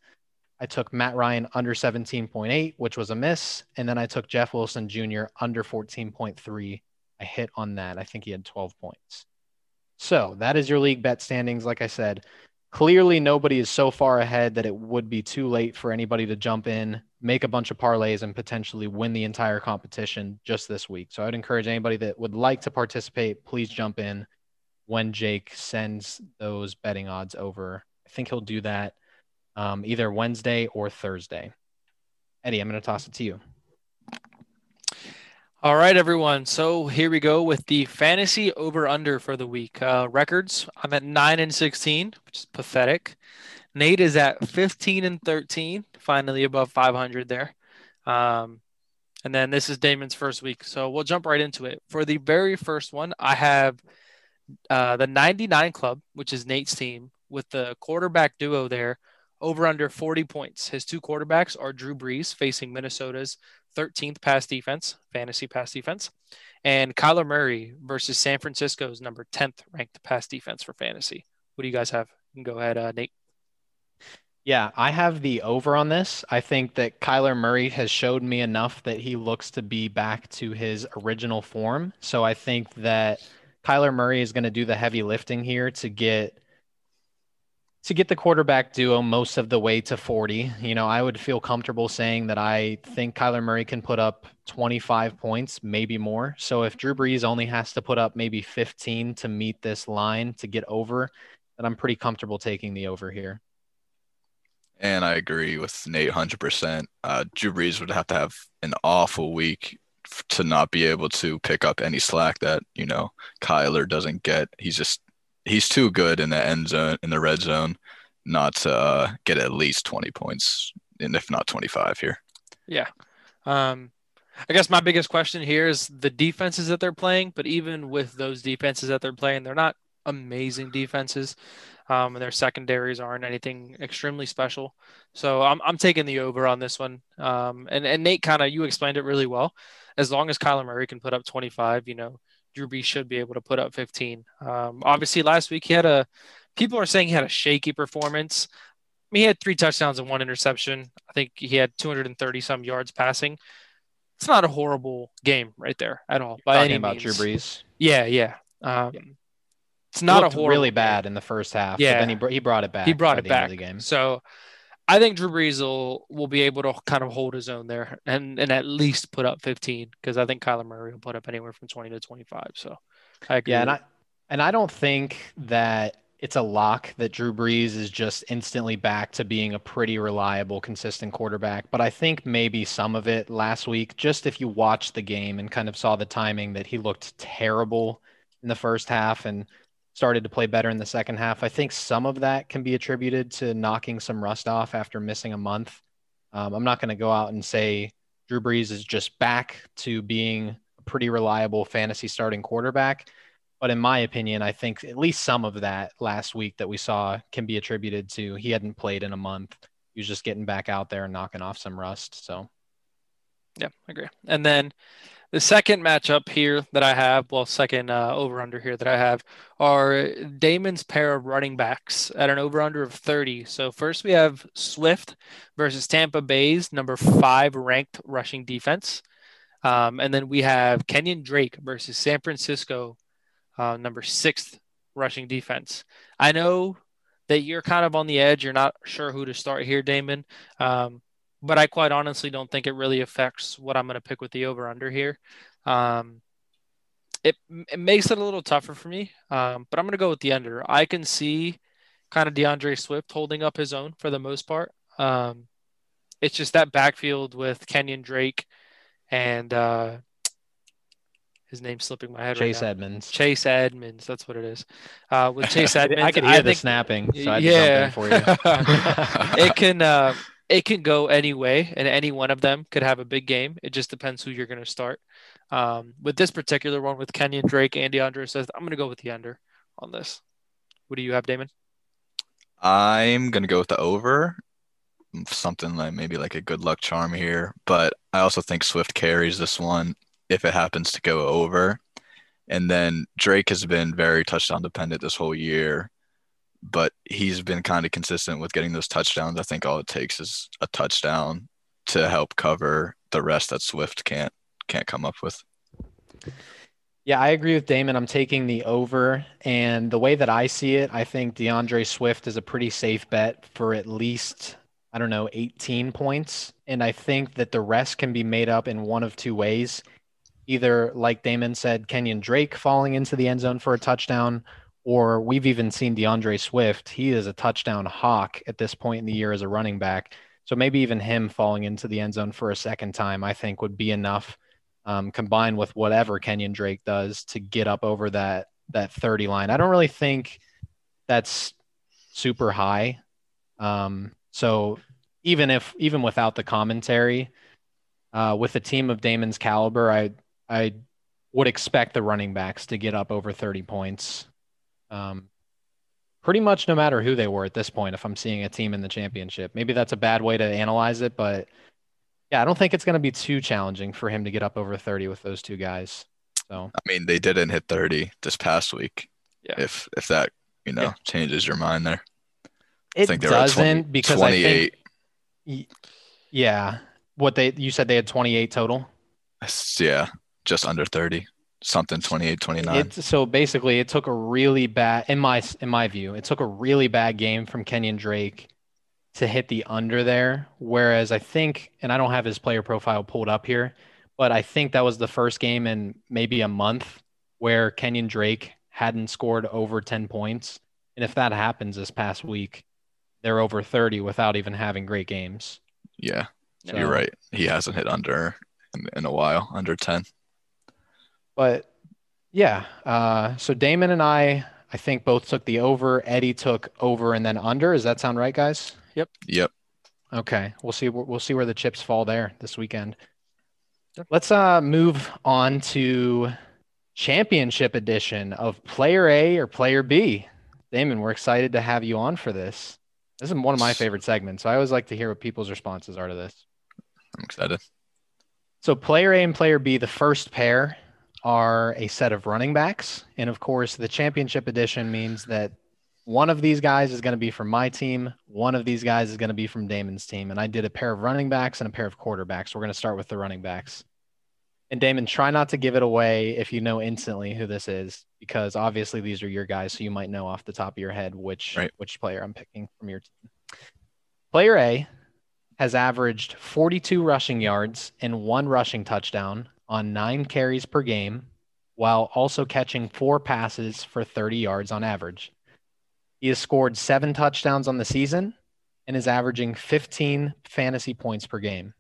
I took Matt Ryan under 17.8, which was a miss. And then I took Jeff Wilson Jr. under 14.3. I hit on that. I think he had 12 points. So that is your league bet standings. Like I said, clearly nobody is so far ahead that it would be too late for anybody to jump in, make a bunch of parlays, and potentially win the entire competition just this week. So I would encourage anybody that would like to participate, please jump in. When Jake sends those betting odds over, I think he'll do that either Wednesday or Thursday. Eddie, I'm going to toss it to you. All right, everyone. So here we go with the fantasy over-under for the week. Records, I'm at 9-16, which is pathetic. Nate is at 15-13, finally above 500 there. And then this is Damon's first week. So we'll jump right into it. For the very first one, I have the 99 Club, which is Nate's team, with the quarterback duo there, over under 40 points. His 2 quarterbacks are Drew Brees facing Minnesota's 13th pass defense, fantasy pass defense, and Kyler Murray versus San Francisco's number 10th ranked pass defense for fantasy. What do you guys have? You can go ahead, Nate. Yeah, I have the over on this. I think that Kyler Murray has showed me enough that he looks to be back to his original form. So I think that Kyler Murray is going to do the heavy lifting here to get the quarterback duo most of the way to 40. You know, I would feel comfortable saying that I think Kyler Murray can put up 25 points, maybe more. So if Drew Brees only has to put up maybe 15 to meet this line to get over, then I'm pretty comfortable taking the over here. And I agree with Nate 100%. Drew Brees would have to have an awful week to not be able to pick up any slack that, you know, Kyler doesn't get. He's too good in the end zone, in the red zone, not to get at least 20 points, and if not 25 here. Yeah. I guess my biggest question here is the defenses that they're playing, but even with those defenses that they're playing, they're not amazing defenses, and their secondaries aren't anything extremely special. So I'm taking the over on this one. And Nate, you explained it really well. As long as Kyler Murray can put up 25, you know, Drew Brees should be able to put up 15. Obviously, last week people are saying he had a shaky performance. I mean, he had 3 touchdowns and 1 interception. I think he had 230-some yards passing. It's not a horrible game right there at all. By any means. Talking about Drew Brees. Yeah. It's not a horrible. Really bad in the first half. Yeah, but then he brought it back. He brought it back. The game. So I think Drew Brees will be able to kind of hold his own there and at least put up 15, because I think Kyler Murray will put up anywhere from 20 to 25. So I agree. Yeah, and I don't think that it's a lock that Drew Brees is just instantly back to being a pretty reliable, consistent quarterback. But I think maybe some of it last week, just if you watched the game and kind of saw the timing that he looked terrible in the first half and started to play better in the second half. I think some of that can be attributed to knocking some rust off after missing a month. I'm not going to go out and say Drew Brees is just back to being a pretty reliable fantasy starting quarterback. But in my opinion, I think at least some of that last week that we saw can be attributed to he hadn't played in a month. He was just getting back out there and knocking off some rust. So, yeah, I agree. And then the second matchup here that I have, well, second over-under here that I have, are Damon's pair of running backs at an over-under of 30. So first we have Swift versus Tampa Bay's number 5 ranked rushing defense. And then we have Kenyon Drake versus San Francisco, number 6 rushing defense. I know that you're kind of on the edge. You're not sure who to start here, Damon. But I quite honestly don't think it really affects what I'm going to pick with the over-under here. It makes it a little tougher for me, but I'm going to go with the under. I can see kind of DeAndre Swift holding up his own for the most part. It's just that backfield with Kenyon Drake and his name's slipping my head right now. Chase Edmonds. That's what it is. With Chase Edmonds. I can hear the snapping, so I had to jump in for you. It can go any way, and any one of them could have a big game. It just depends who you're going to start. With this particular one, with Kenyon Drake and DeAndre Swift, I'm going to go with the under on this. What do you have, Damon? I'm going to go with the over. Something like maybe like a good luck charm here. But I also think Swift carries this one if it happens to go over. And then Drake has been very touchdown dependent this whole year, but he's been kind of consistent with getting those touchdowns. I think all it takes is a touchdown to help cover the rest that Swift can't come up with. Yeah, I agree with Damon. I'm taking the over, and the way that I see it, I think DeAndre Swift is a pretty safe bet for at least, 18 points. And I think that the rest can be made up in one of two ways. Either, like Damon said, Kenyon Drake falling into the end zone for a touchdown, or we've even seen DeAndre Swift. He is a touchdown hawk at this point in the year as a running back. So maybe even him falling into the end zone for a second time, I think would be enough, combined with whatever Kenyon Drake does, to get up over that 30 line. I don't really think that's super high. So even without the commentary, with a team of Damon's caliber, I would expect the running backs to get up over 30 points. Pretty much no matter who they were at this point, if I'm seeing a team in the championship. Maybe that's a bad way to analyze it, but yeah, I don't think it's going to be too challenging for him to get up over 30 with those two guys. So they didn't hit 30 this past week. Yeah. If that, changes your mind there. It doesn't, because 28. Yeah. You said they had 28 total? Yeah, just under 30. Something 28, 29. So basically, it took a really bad, in my view, it took a really bad game from Kenyon Drake to hit the under there. Whereas I think, and I don't have his player profile pulled up here, but I think that was the first game in maybe a month where Kenyon Drake hadn't scored over 10 points. And if that happens this past week, they're over 30 without even having great games. Yeah, so, you're right. He hasn't hit under in a while, under 10. But yeah, so Damon and I think both took the over. Eddie took over and then under. Does that sound right, guys? Yep. Okay, we'll see where the chips fall there this weekend. Let's move on to championship edition of Player A or Player B. Damon, we're excited to have you on for this. This is one of my favorite segments, so I always like to hear what people's responses are to this. I'm excited. So Player A and Player B, the first pair, are a set of running backs. And of course, the championship edition means that one of these guys is going to be from my team. One of these guys is going to be from Damon's team. And I did a pair of running backs and a pair of quarterbacks. We're going to start with the running backs. And Damon, try not to give it away if you know instantly who this is, because obviously these are your guys. So you might know off the top of your head which player I'm picking from your team. Player A has averaged 42 rushing yards and 1 rushing touchdown on 9 carries per game, while also catching 4 passes for 30 yards on average. He has scored 7 touchdowns on the season and is averaging 15 fantasy points per game.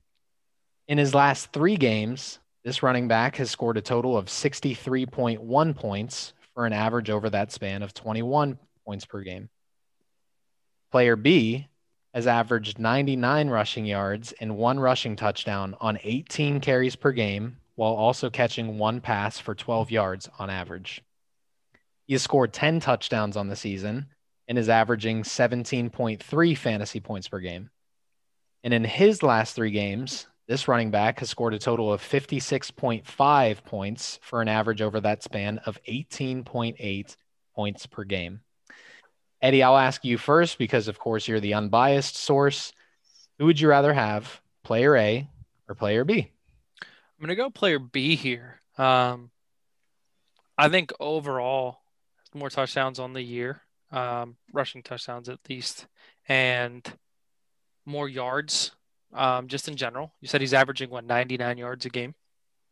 In his last 3 games, this running back has scored a total of 63.1 points for an average over that span of 21 points per game. Player B has averaged 99 rushing yards and 1 rushing touchdown on 18 carries per game, while also catching 1 pass for 12 yards on average. He has scored 10 touchdowns on the season and is averaging 17.3 fantasy points per game. And in his last 3 games, this running back has scored a total of 56.5 points for an average over that span of 18.8 points per game. Eddie, I'll ask you first because, of course, you're the unbiased source. Who would you rather have, player A or player B? I'm going to go player B here. I think overall, more touchdowns on the year, rushing touchdowns at least, and more yards. Just in general, you said he's averaging, 99 yards a game?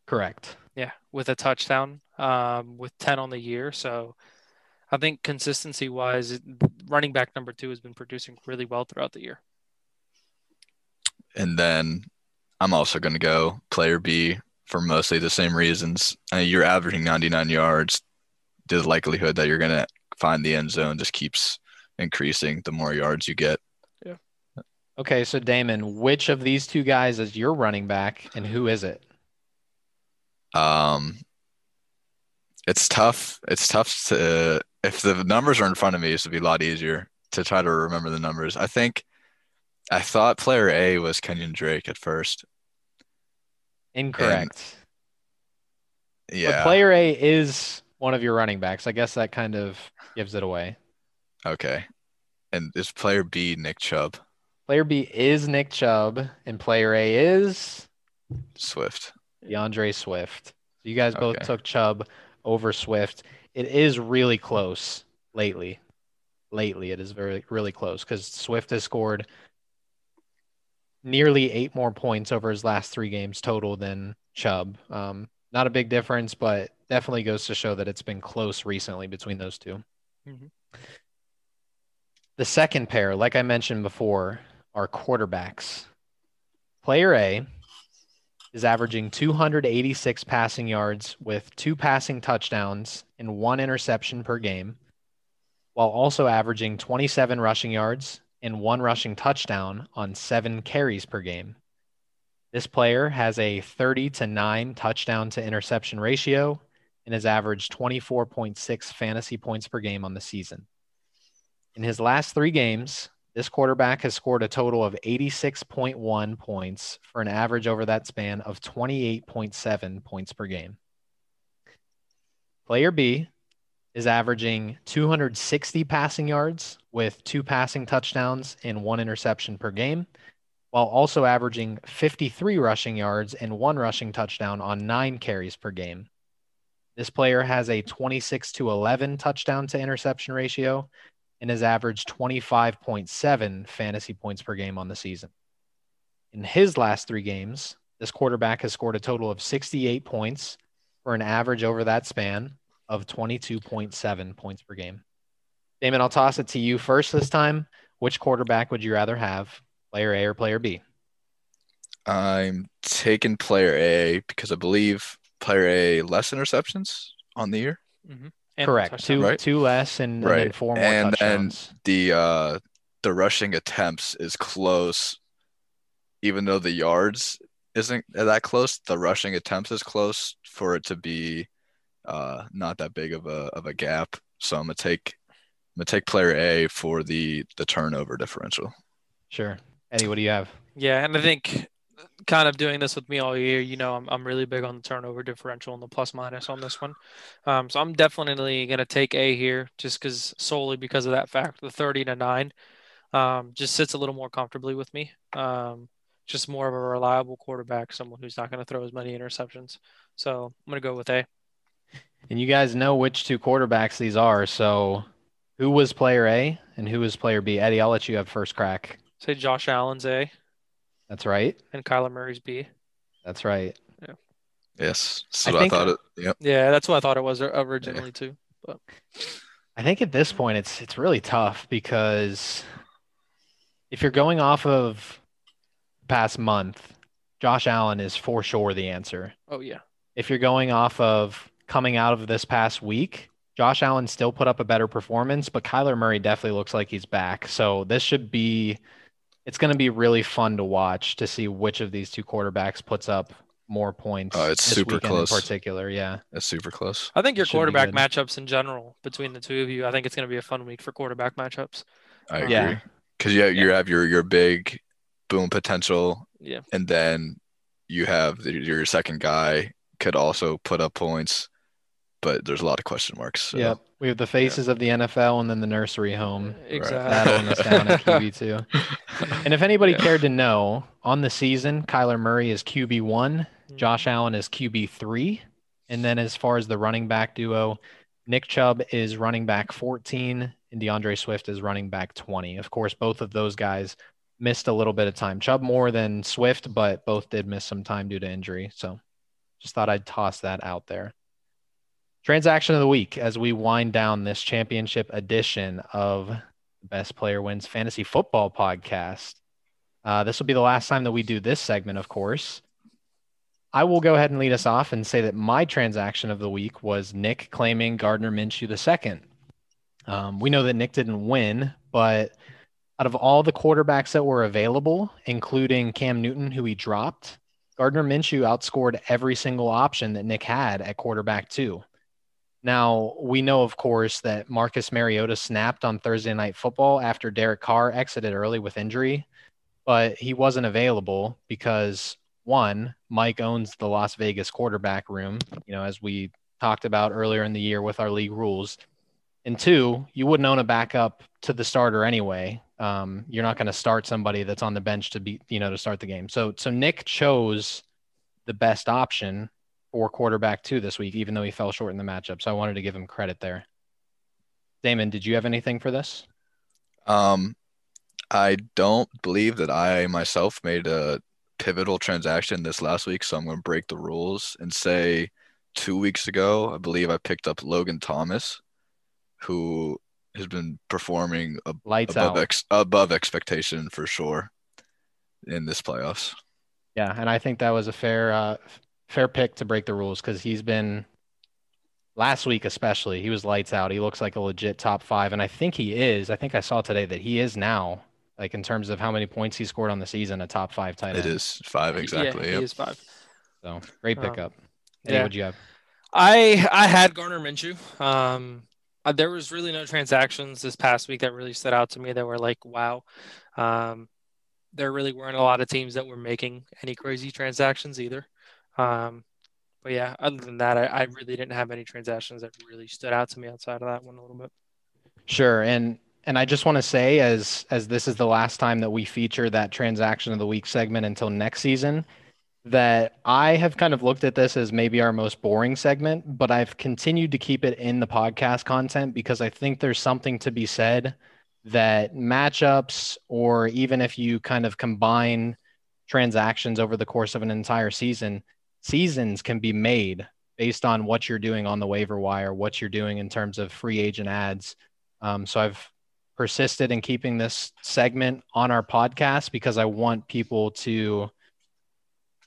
Correct. Yeah, with a touchdown, with 10 on the year. So I think consistency-wise, running back number 2 has been producing really well throughout the year. And then I'm also going to go player B for mostly the same reasons. You're averaging 99 yards. The likelihood that you're going to find the end zone just keeps increasing the more yards you get. Okay, so Damon, which of these 2 guys is your running back, and who is it? It's tough. It's tough to – if the numbers are in front of me, it would be a lot easier to try to remember the numbers. I thought player A was Kenyon Drake at first. Incorrect. And, yeah. But player A is one of your running backs. I guess that kind of gives it away. Okay. And is player B Nick Chubb? Player B is Nick Chubb, and player A is Swift. DeAndre Swift. So you guys both took Chubb over Swift. It is really close lately. Lately, it is very really close because Swift has scored nearly 8 more points over his last 3 games total than Chubb. Not a big difference, but definitely goes to show that it's been close recently between those 2. Mm-hmm. The second pair, like I mentioned before, are quarterbacks. Player A is averaging 286 passing yards with 2 passing touchdowns and 1 interception per game, while also averaging 27 rushing yards and 1 rushing touchdown on 7 carries per game. This player has a 30-9 touchdown to interception ratio and has averaged 24.6 fantasy points per game on the season. In his last 3 games, this quarterback has scored a total of 86.1 points for an average over that span of 28.7 points per game. Player B is averaging 260 passing yards with 2 passing touchdowns and 1 interception per game, while also averaging 53 rushing yards and 1 rushing touchdown on 9 carries per game. This player has a 26-11 touchdown to interception ratio and has averaged 25.7 fantasy points per game on the season. In his last 3 games, this quarterback has scored a total of 68 points for an average over that span of 22.7 points per game. Damon, I'll toss it to you first this time. Which quarterback would you rather have, player A or player B? I'm taking player A because I believe player A less interceptions on the year. Mm-hmm. Correct. Two less and, right. And then 4 more touchdowns. And the rushing attempts is close. Even though the yards isn't that close, the rushing attempts is close for it to be not that big of a gap. So I'm gonna take player A for the turnover differential. Sure. Eddie, what do you have? Yeah, and I think kind of doing this with me all year, I'm really big on the turnover differential and the plus minus on this one. So I'm definitely going to take A here just solely because of that fact. The 30-9 just sits a little more comfortably with me. Just more of a reliable quarterback, someone who's not going to throw as many interceptions. So I'm going to go with A. And you guys know which 2 quarterbacks these are. So who was player A and who was player B? Eddie, I'll let you have first crack. Say Josh Allen's A. That's right. And Kyler Murray's B. That's right. Yeah. Yes. So I thought it. Yep. Yeah, that's what I thought it was originally too. But I think at this point it's really tough because if you're going off of the past month, Josh Allen is for sure the answer. Oh yeah. If you're going off of coming out of this past week, Josh Allen still put up a better performance, but Kyler Murray definitely looks like he's back. So this should be, it's going to be really fun to watch to see which of these two quarterbacks puts up more points. It's super close. In particular, yeah. It's super close. I think your quarterback matchups in general between the two of you, I think it's going to be a fun week for quarterback matchups. I agree. Yeah. Because you have your big boom potential, and then you have your second guy could also put up points. But there's a lot of question marks. So. Yeah, we have the faces of the NFL and then the nursery home. Exactly. That one is down at QB2. And if anybody cared to know, on the season, Kyler Murray is QB1, Josh Allen is QB3. And then as far as the running back duo, Nick Chubb is running back 14 and DeAndre Swift is running back 20. Of course, both of those guys missed a little bit of time. Chubb more than Swift, but both did miss some time due to injury. So just thought I'd toss that out there. Transaction of the week as we wind down this championship edition of the Best Player Wins Fantasy Football Podcast. This will be the last time that we do this segment, of course. I will go ahead and lead us off and say that my transaction of the week was Nick claiming Gardner Minshew II. We know that Nick didn't win, but out of all the quarterbacks that were available, including Cam Newton, who he dropped, Gardner Minshew outscored every single option that Nick had at quarterback too. Now, we know, of course, that Marcus Mariota snapped on Thursday Night Football after Derek Carr exited early with injury, but he wasn't available because, one, Mike owns the Las Vegas quarterback room, you know, as we talked about earlier in the year with our league rules, and two, you wouldn't own a backup to the starter anyway. You're not going to start somebody that's on the bench to start the game. So Nick chose the best option for quarterback two this week, even though he fell short in the matchup. So I wanted to give him credit there. Damon, did you have anything for this? I don't believe that I myself made a pivotal transaction this last week, so I'm going to break the rules and say 2 weeks ago, I believe I picked up Logan Thomas, who has been performing above expectation for sure in this playoffs. Yeah, and I think that was a fair pick to break the rules because he's been last week, especially he was lights out. He looks like a legit top five. And I think he is. I think I saw today that he is now, like in terms of how many points he scored on the season, a top five tight end. It is five. Exactly. Yeah, he is five. So great pickup. Eddie, what'd you have? I had Gardner Minshew. There was really no transactions this past week that really stood out to me that were like, wow. There really weren't a lot of teams that were making any crazy transactions either. But yeah, other than that, I really didn't have any transactions that really stood out to me outside of that one a little bit. Sure. And I just want to say as this is the last time that we feature that transaction of the week segment until next season, that I have kind of looked at this as maybe our most boring segment, but I've continued to keep it in the podcast content because I think there's something to be said that matchups, or even if you kind of combine transactions over the course of an entire season, seasons can be made based on what you're doing on the waiver wire, what you're doing in terms of free agent ads. So I've persisted in keeping this segment on our podcast because I want people to,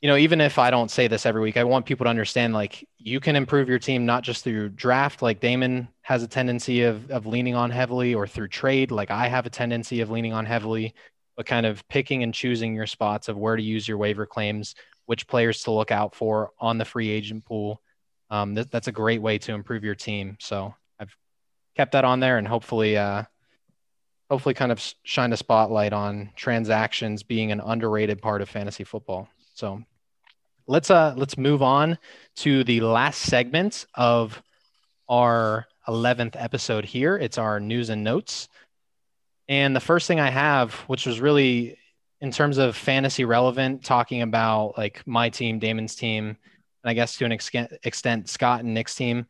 you know, even if I don't say this every week, I want people to understand, like, you can improve your team, not just through draft, like Damon has a tendency of leaning on heavily, or through trade, like I have a tendency of leaning on heavily, but kind of picking and choosing your spots of where to use your waiver claims, which players to look out for on the free agent pool. That's a great way to improve your team. So I've kept that on there and hopefully kind of shined a spotlight on transactions being an underrated part of fantasy football. So let's move on to the last segment of our 11th episode here. It's our news and notes. And the first thing I have, which was really in terms of fantasy relevant, talking about like my team, Damon's team, and I guess to an extent Scott and Nick's team,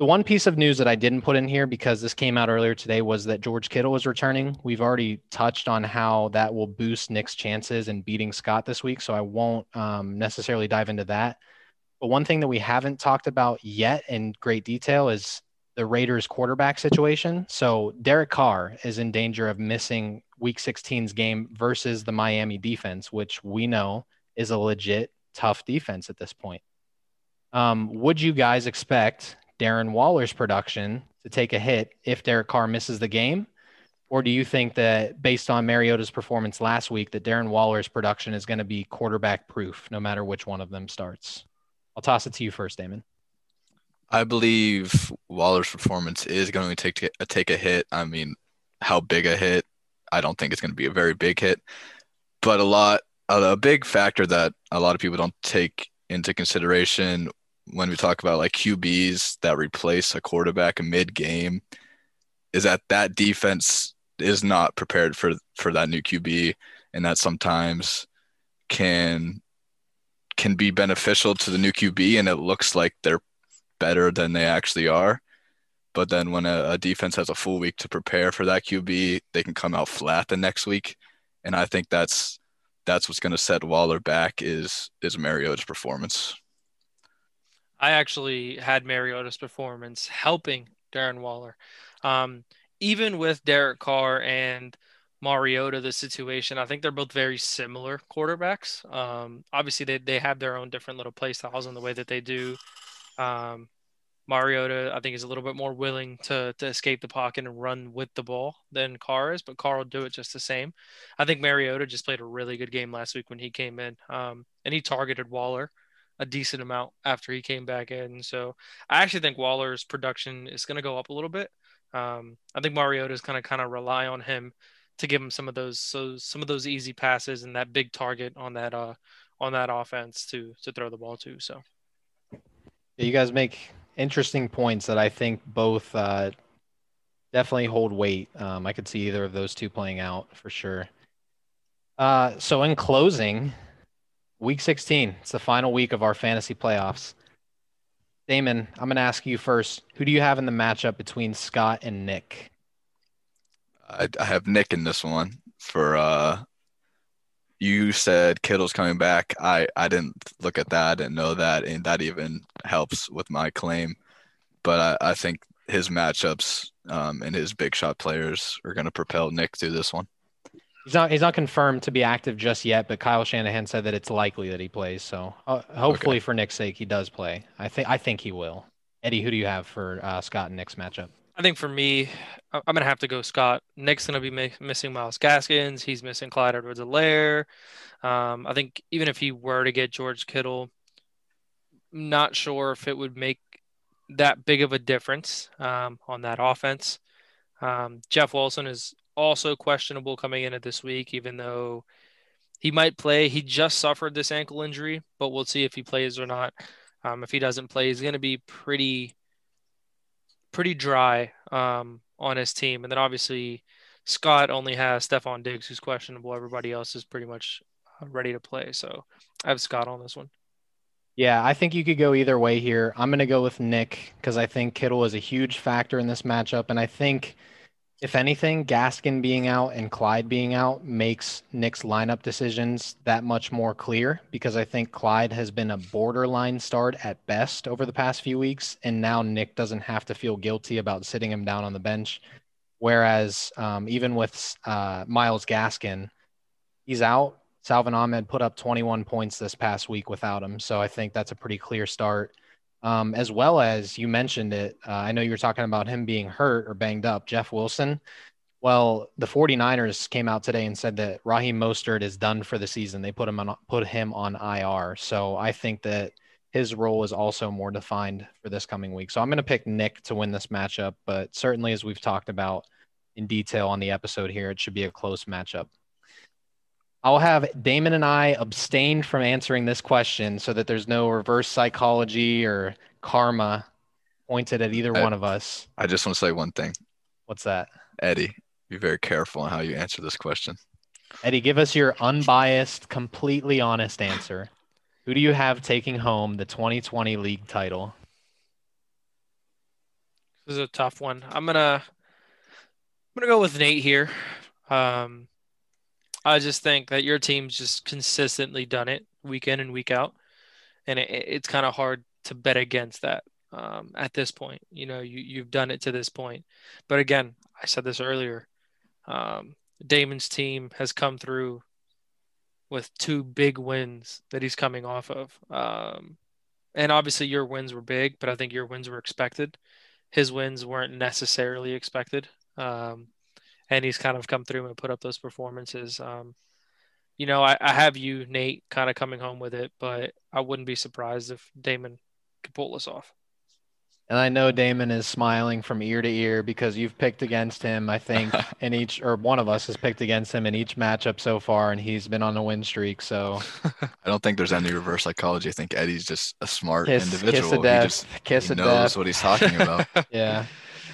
The one piece of news that I didn't put in here because this came out earlier today was that George Kittle is returning. We've already touched on how that will boost Nick's chances in beating Scott this week, so I won't necessarily dive into that. But one thing that we haven't talked about yet in great detail is the Raiders quarterback situation. So Derek Carr is in danger of missing Week 16's game versus the Miami defense, which we know is a legit tough defense at this point. Would you guys expect Darren Waller's production to take a hit if Derek Carr misses the game? Or do you think that based on Mariota's performance last week, that Darren Waller's production is going to be quarterback proof no matter which one of them starts? I'll toss it to you first, Damon. I believe Waller's performance is going to take a hit. I mean, how big a hit? I don't think it's going to be a very big hit, but a big factor that a lot of people don't take into consideration when we talk about like QBs that replace a quarterback mid-game is that defense is not prepared for that new QB, and that sometimes can be beneficial to the new QB, and it looks like they're better than they actually are. But then when a defense has a full week to prepare for that QB, they can come out flat the next week, and I think that's what's going to set Waller back is Mariota's performance. I actually had Mariota's performance helping Darren Waller. Even with Derek Carr and Mariota, the situation, I think they're both very similar quarterbacks. Obviously, they have their own different little play styles and the way that they do. Mariota, I think, is a little bit more willing to escape the pocket and run with the ball than Carr is, but Carr will do it just the same. I think Mariota just played a really good game last week when he came in, and he targeted Waller a decent amount after he came back in. So I actually think Waller's production is going to go up a little bit. I think Mariota is going to kind of rely on him to give him some of those easy passes and that big target on that offense to throw the ball to. So you guys make interesting points that I think both definitely hold weight. I could see either of those two playing out for sure. So in closing, Week 16, it's the final week of our fantasy playoffs. Damon, I'm going to ask you first, who do you have in the matchup between Scott and Nick? I have Nick in this one. For you said Kittle's coming back. I didn't look at that. I didn't know that, and that even helps with my claim. But I think his matchups and his big shot players are going to propel Nick through this one. He's not confirmed to be active just yet, but Kyle Shanahan said that it's likely that he plays. So hopefully for Nick's sake, he does play. I think he will. Eddie, who do you have for Scott and Nick's matchup? I think for me, I'm going to have to go Scott. Nick's going to be missing Myles Gaskins. He's missing Clyde Edwards-Helaire. I think even if he were to get George Kittle, not sure if it would make that big of a difference on that offense. Jeff Wilson is also questionable coming into this week, even though he might play. He just suffered this ankle injury, but we'll see if he plays or not. If he doesn't play, he's going to be pretty dry on his team. And then obviously Scott only has Stephon Diggs, who's questionable. Everybody else is pretty much ready to play. So I have Scott on this one. Yeah, I think you could go either way here. I'm going to go with Nick because I think Kittle is a huge factor in this matchup. And I think, if anything, Gaskin being out and Clyde being out makes Nick's lineup decisions that much more clear, because I think Clyde has been a borderline start at best over the past few weeks, and now Nick doesn't have to feel guilty about sitting him down on the bench. Whereas even with Myles Gaskin, he's out. Salvin Ahmed put up 21 points this past week without him, so I think that's a pretty clear start. As well as you mentioned it, I know you were talking about him being hurt or banged up, Jeff Wilson. Well, the 49ers came out today and said that Raheem Mostert is done for the season. They put him on IR. So I think that his role is also more defined for this coming week. So I'm going to pick Nick to win this matchup, but certainly as we've talked about in detail on the episode here, it should be a close matchup. I'll have Damon and I abstain from answering this question so that there's no reverse psychology or karma pointed at either one of us. I just want to say one thing. What's that? Eddie, be very careful on how you answer this question. Eddie, give us your unbiased, completely honest answer. Who do you have taking home the 2020 league title? This is a tough one. I'm gonna go with Nate here. I just think that your team's just consistently done it week in and week out, and it's kind of hard to bet against that at this point. You know, you've done it to this point. But again, I said this earlier. Damon's team has come through with two big wins that he's coming off of. And obviously your wins were big, but I think your wins were expected. His wins weren't necessarily expected. And he's kind of come through and put up those performances. You know, I have you, Nate, kind of coming home with it, but I wouldn't be surprised if Damon could pull this off. And I know Damon is smiling from ear to ear because you've picked against him, I think, in each, or one of us has picked against him in each matchup so far, and he's been on a win streak. So I don't think there's any reverse psychology. I think Eddie's just a smart individual. He knows what he's talking about. Yeah.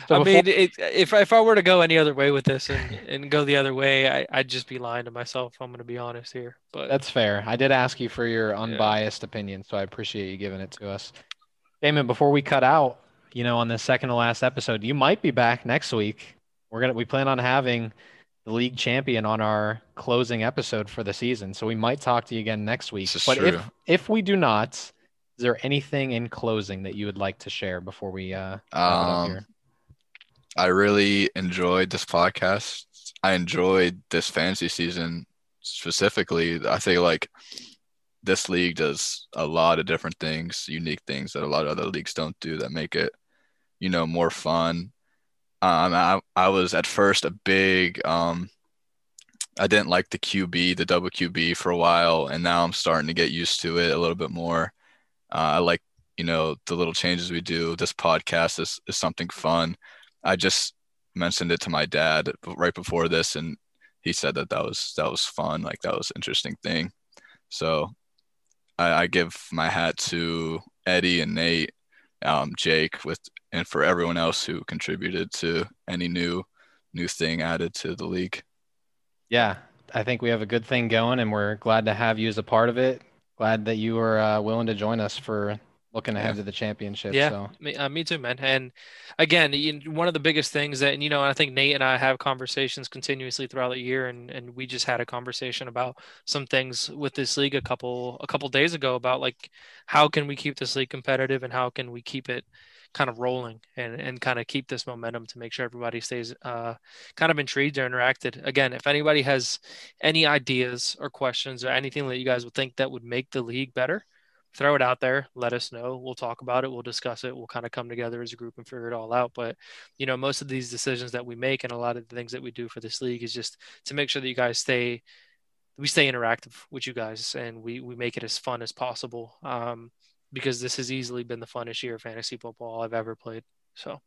So if I were to go any other way with this and go the other way, I'd just be lying to myself. I'm going to be honest here. But that's fair. I did ask you for your unbiased opinion, so I appreciate you giving it to us. Damon, before we cut out, you know, on the second to last episode, you might be back next week. We plan on having the league champion on our closing episode for the season. So we might talk to you again next week. But if we do not, is there anything in closing that you would like to share before we wrap it up here? I really enjoyed this podcast. I enjoyed this fantasy season specifically. I think this league does a lot of different things, unique things that a lot of other leagues don't do that make it, you know, more fun. I was at first a big I didn't like the QB, the double QB for a while, and now I'm starting to get used to it a little bit more. I like, you know, the little changes we do. This podcast is something fun. I just mentioned it to my dad right before this, and he said that was fun. Like, that was an interesting thing. So I give my hat to Eddie and Nate, Jake, and for everyone else who contributed to any new thing added to the league. Yeah, I think we have a good thing going, and we're glad to have you as a part of it. Glad that you were willing to join us for looking ahead to the championship. Yeah, so. Me too, man. And again, one of the biggest things that, you know, I think Nate and I have conversations continuously throughout the year, and we just had a conversation about some things with this league a couple days ago about, like, how can we keep this league competitive and how can we keep it kind of rolling and kind of keep this momentum to make sure everybody stays kind of intrigued or interacted. Again, if anybody has any ideas or questions or anything that you guys would think that would make the league better, throw it out there, let us know. We'll talk about it. We'll discuss it. We'll kind of come together as a group and figure it all out. But, you know, most of these decisions that we make and a lot of the things that we do for this league is just to make sure that you guys we stay interactive with you guys, and we make it as fun as possible, because this has easily been the funnest year of fantasy football I've ever played. So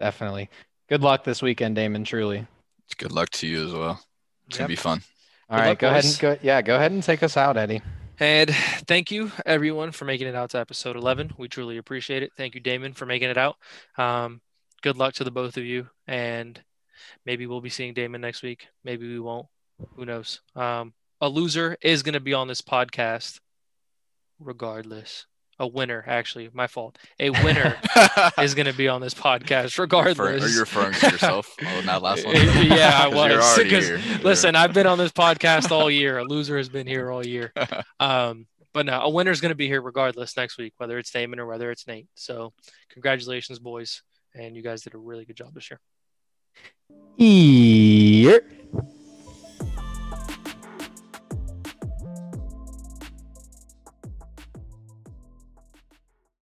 definitely good luck this weekend, Damon, truly. It's good luck to you as well. It's going to be fun. All right. Go ahead and take us out, Eddie. And thank you, everyone, for making it out to episode 11. We truly appreciate it. Thank you, Damon, for making it out. Good luck to the both of you. And maybe we'll be seeing Damon next week. Maybe we won't. Who knows? A loser is going to be on this podcast regardless. A winner, actually. My fault. A winner is going to be on this podcast regardless. Are you referring to yourself on that last one? Yeah, I was. Listen, I've been on this podcast all year. A loser has been here all year. But no, a winner is going to be here regardless next week, whether it's Damon or whether it's Nate. So congratulations, boys. And you guys did a really good job this year.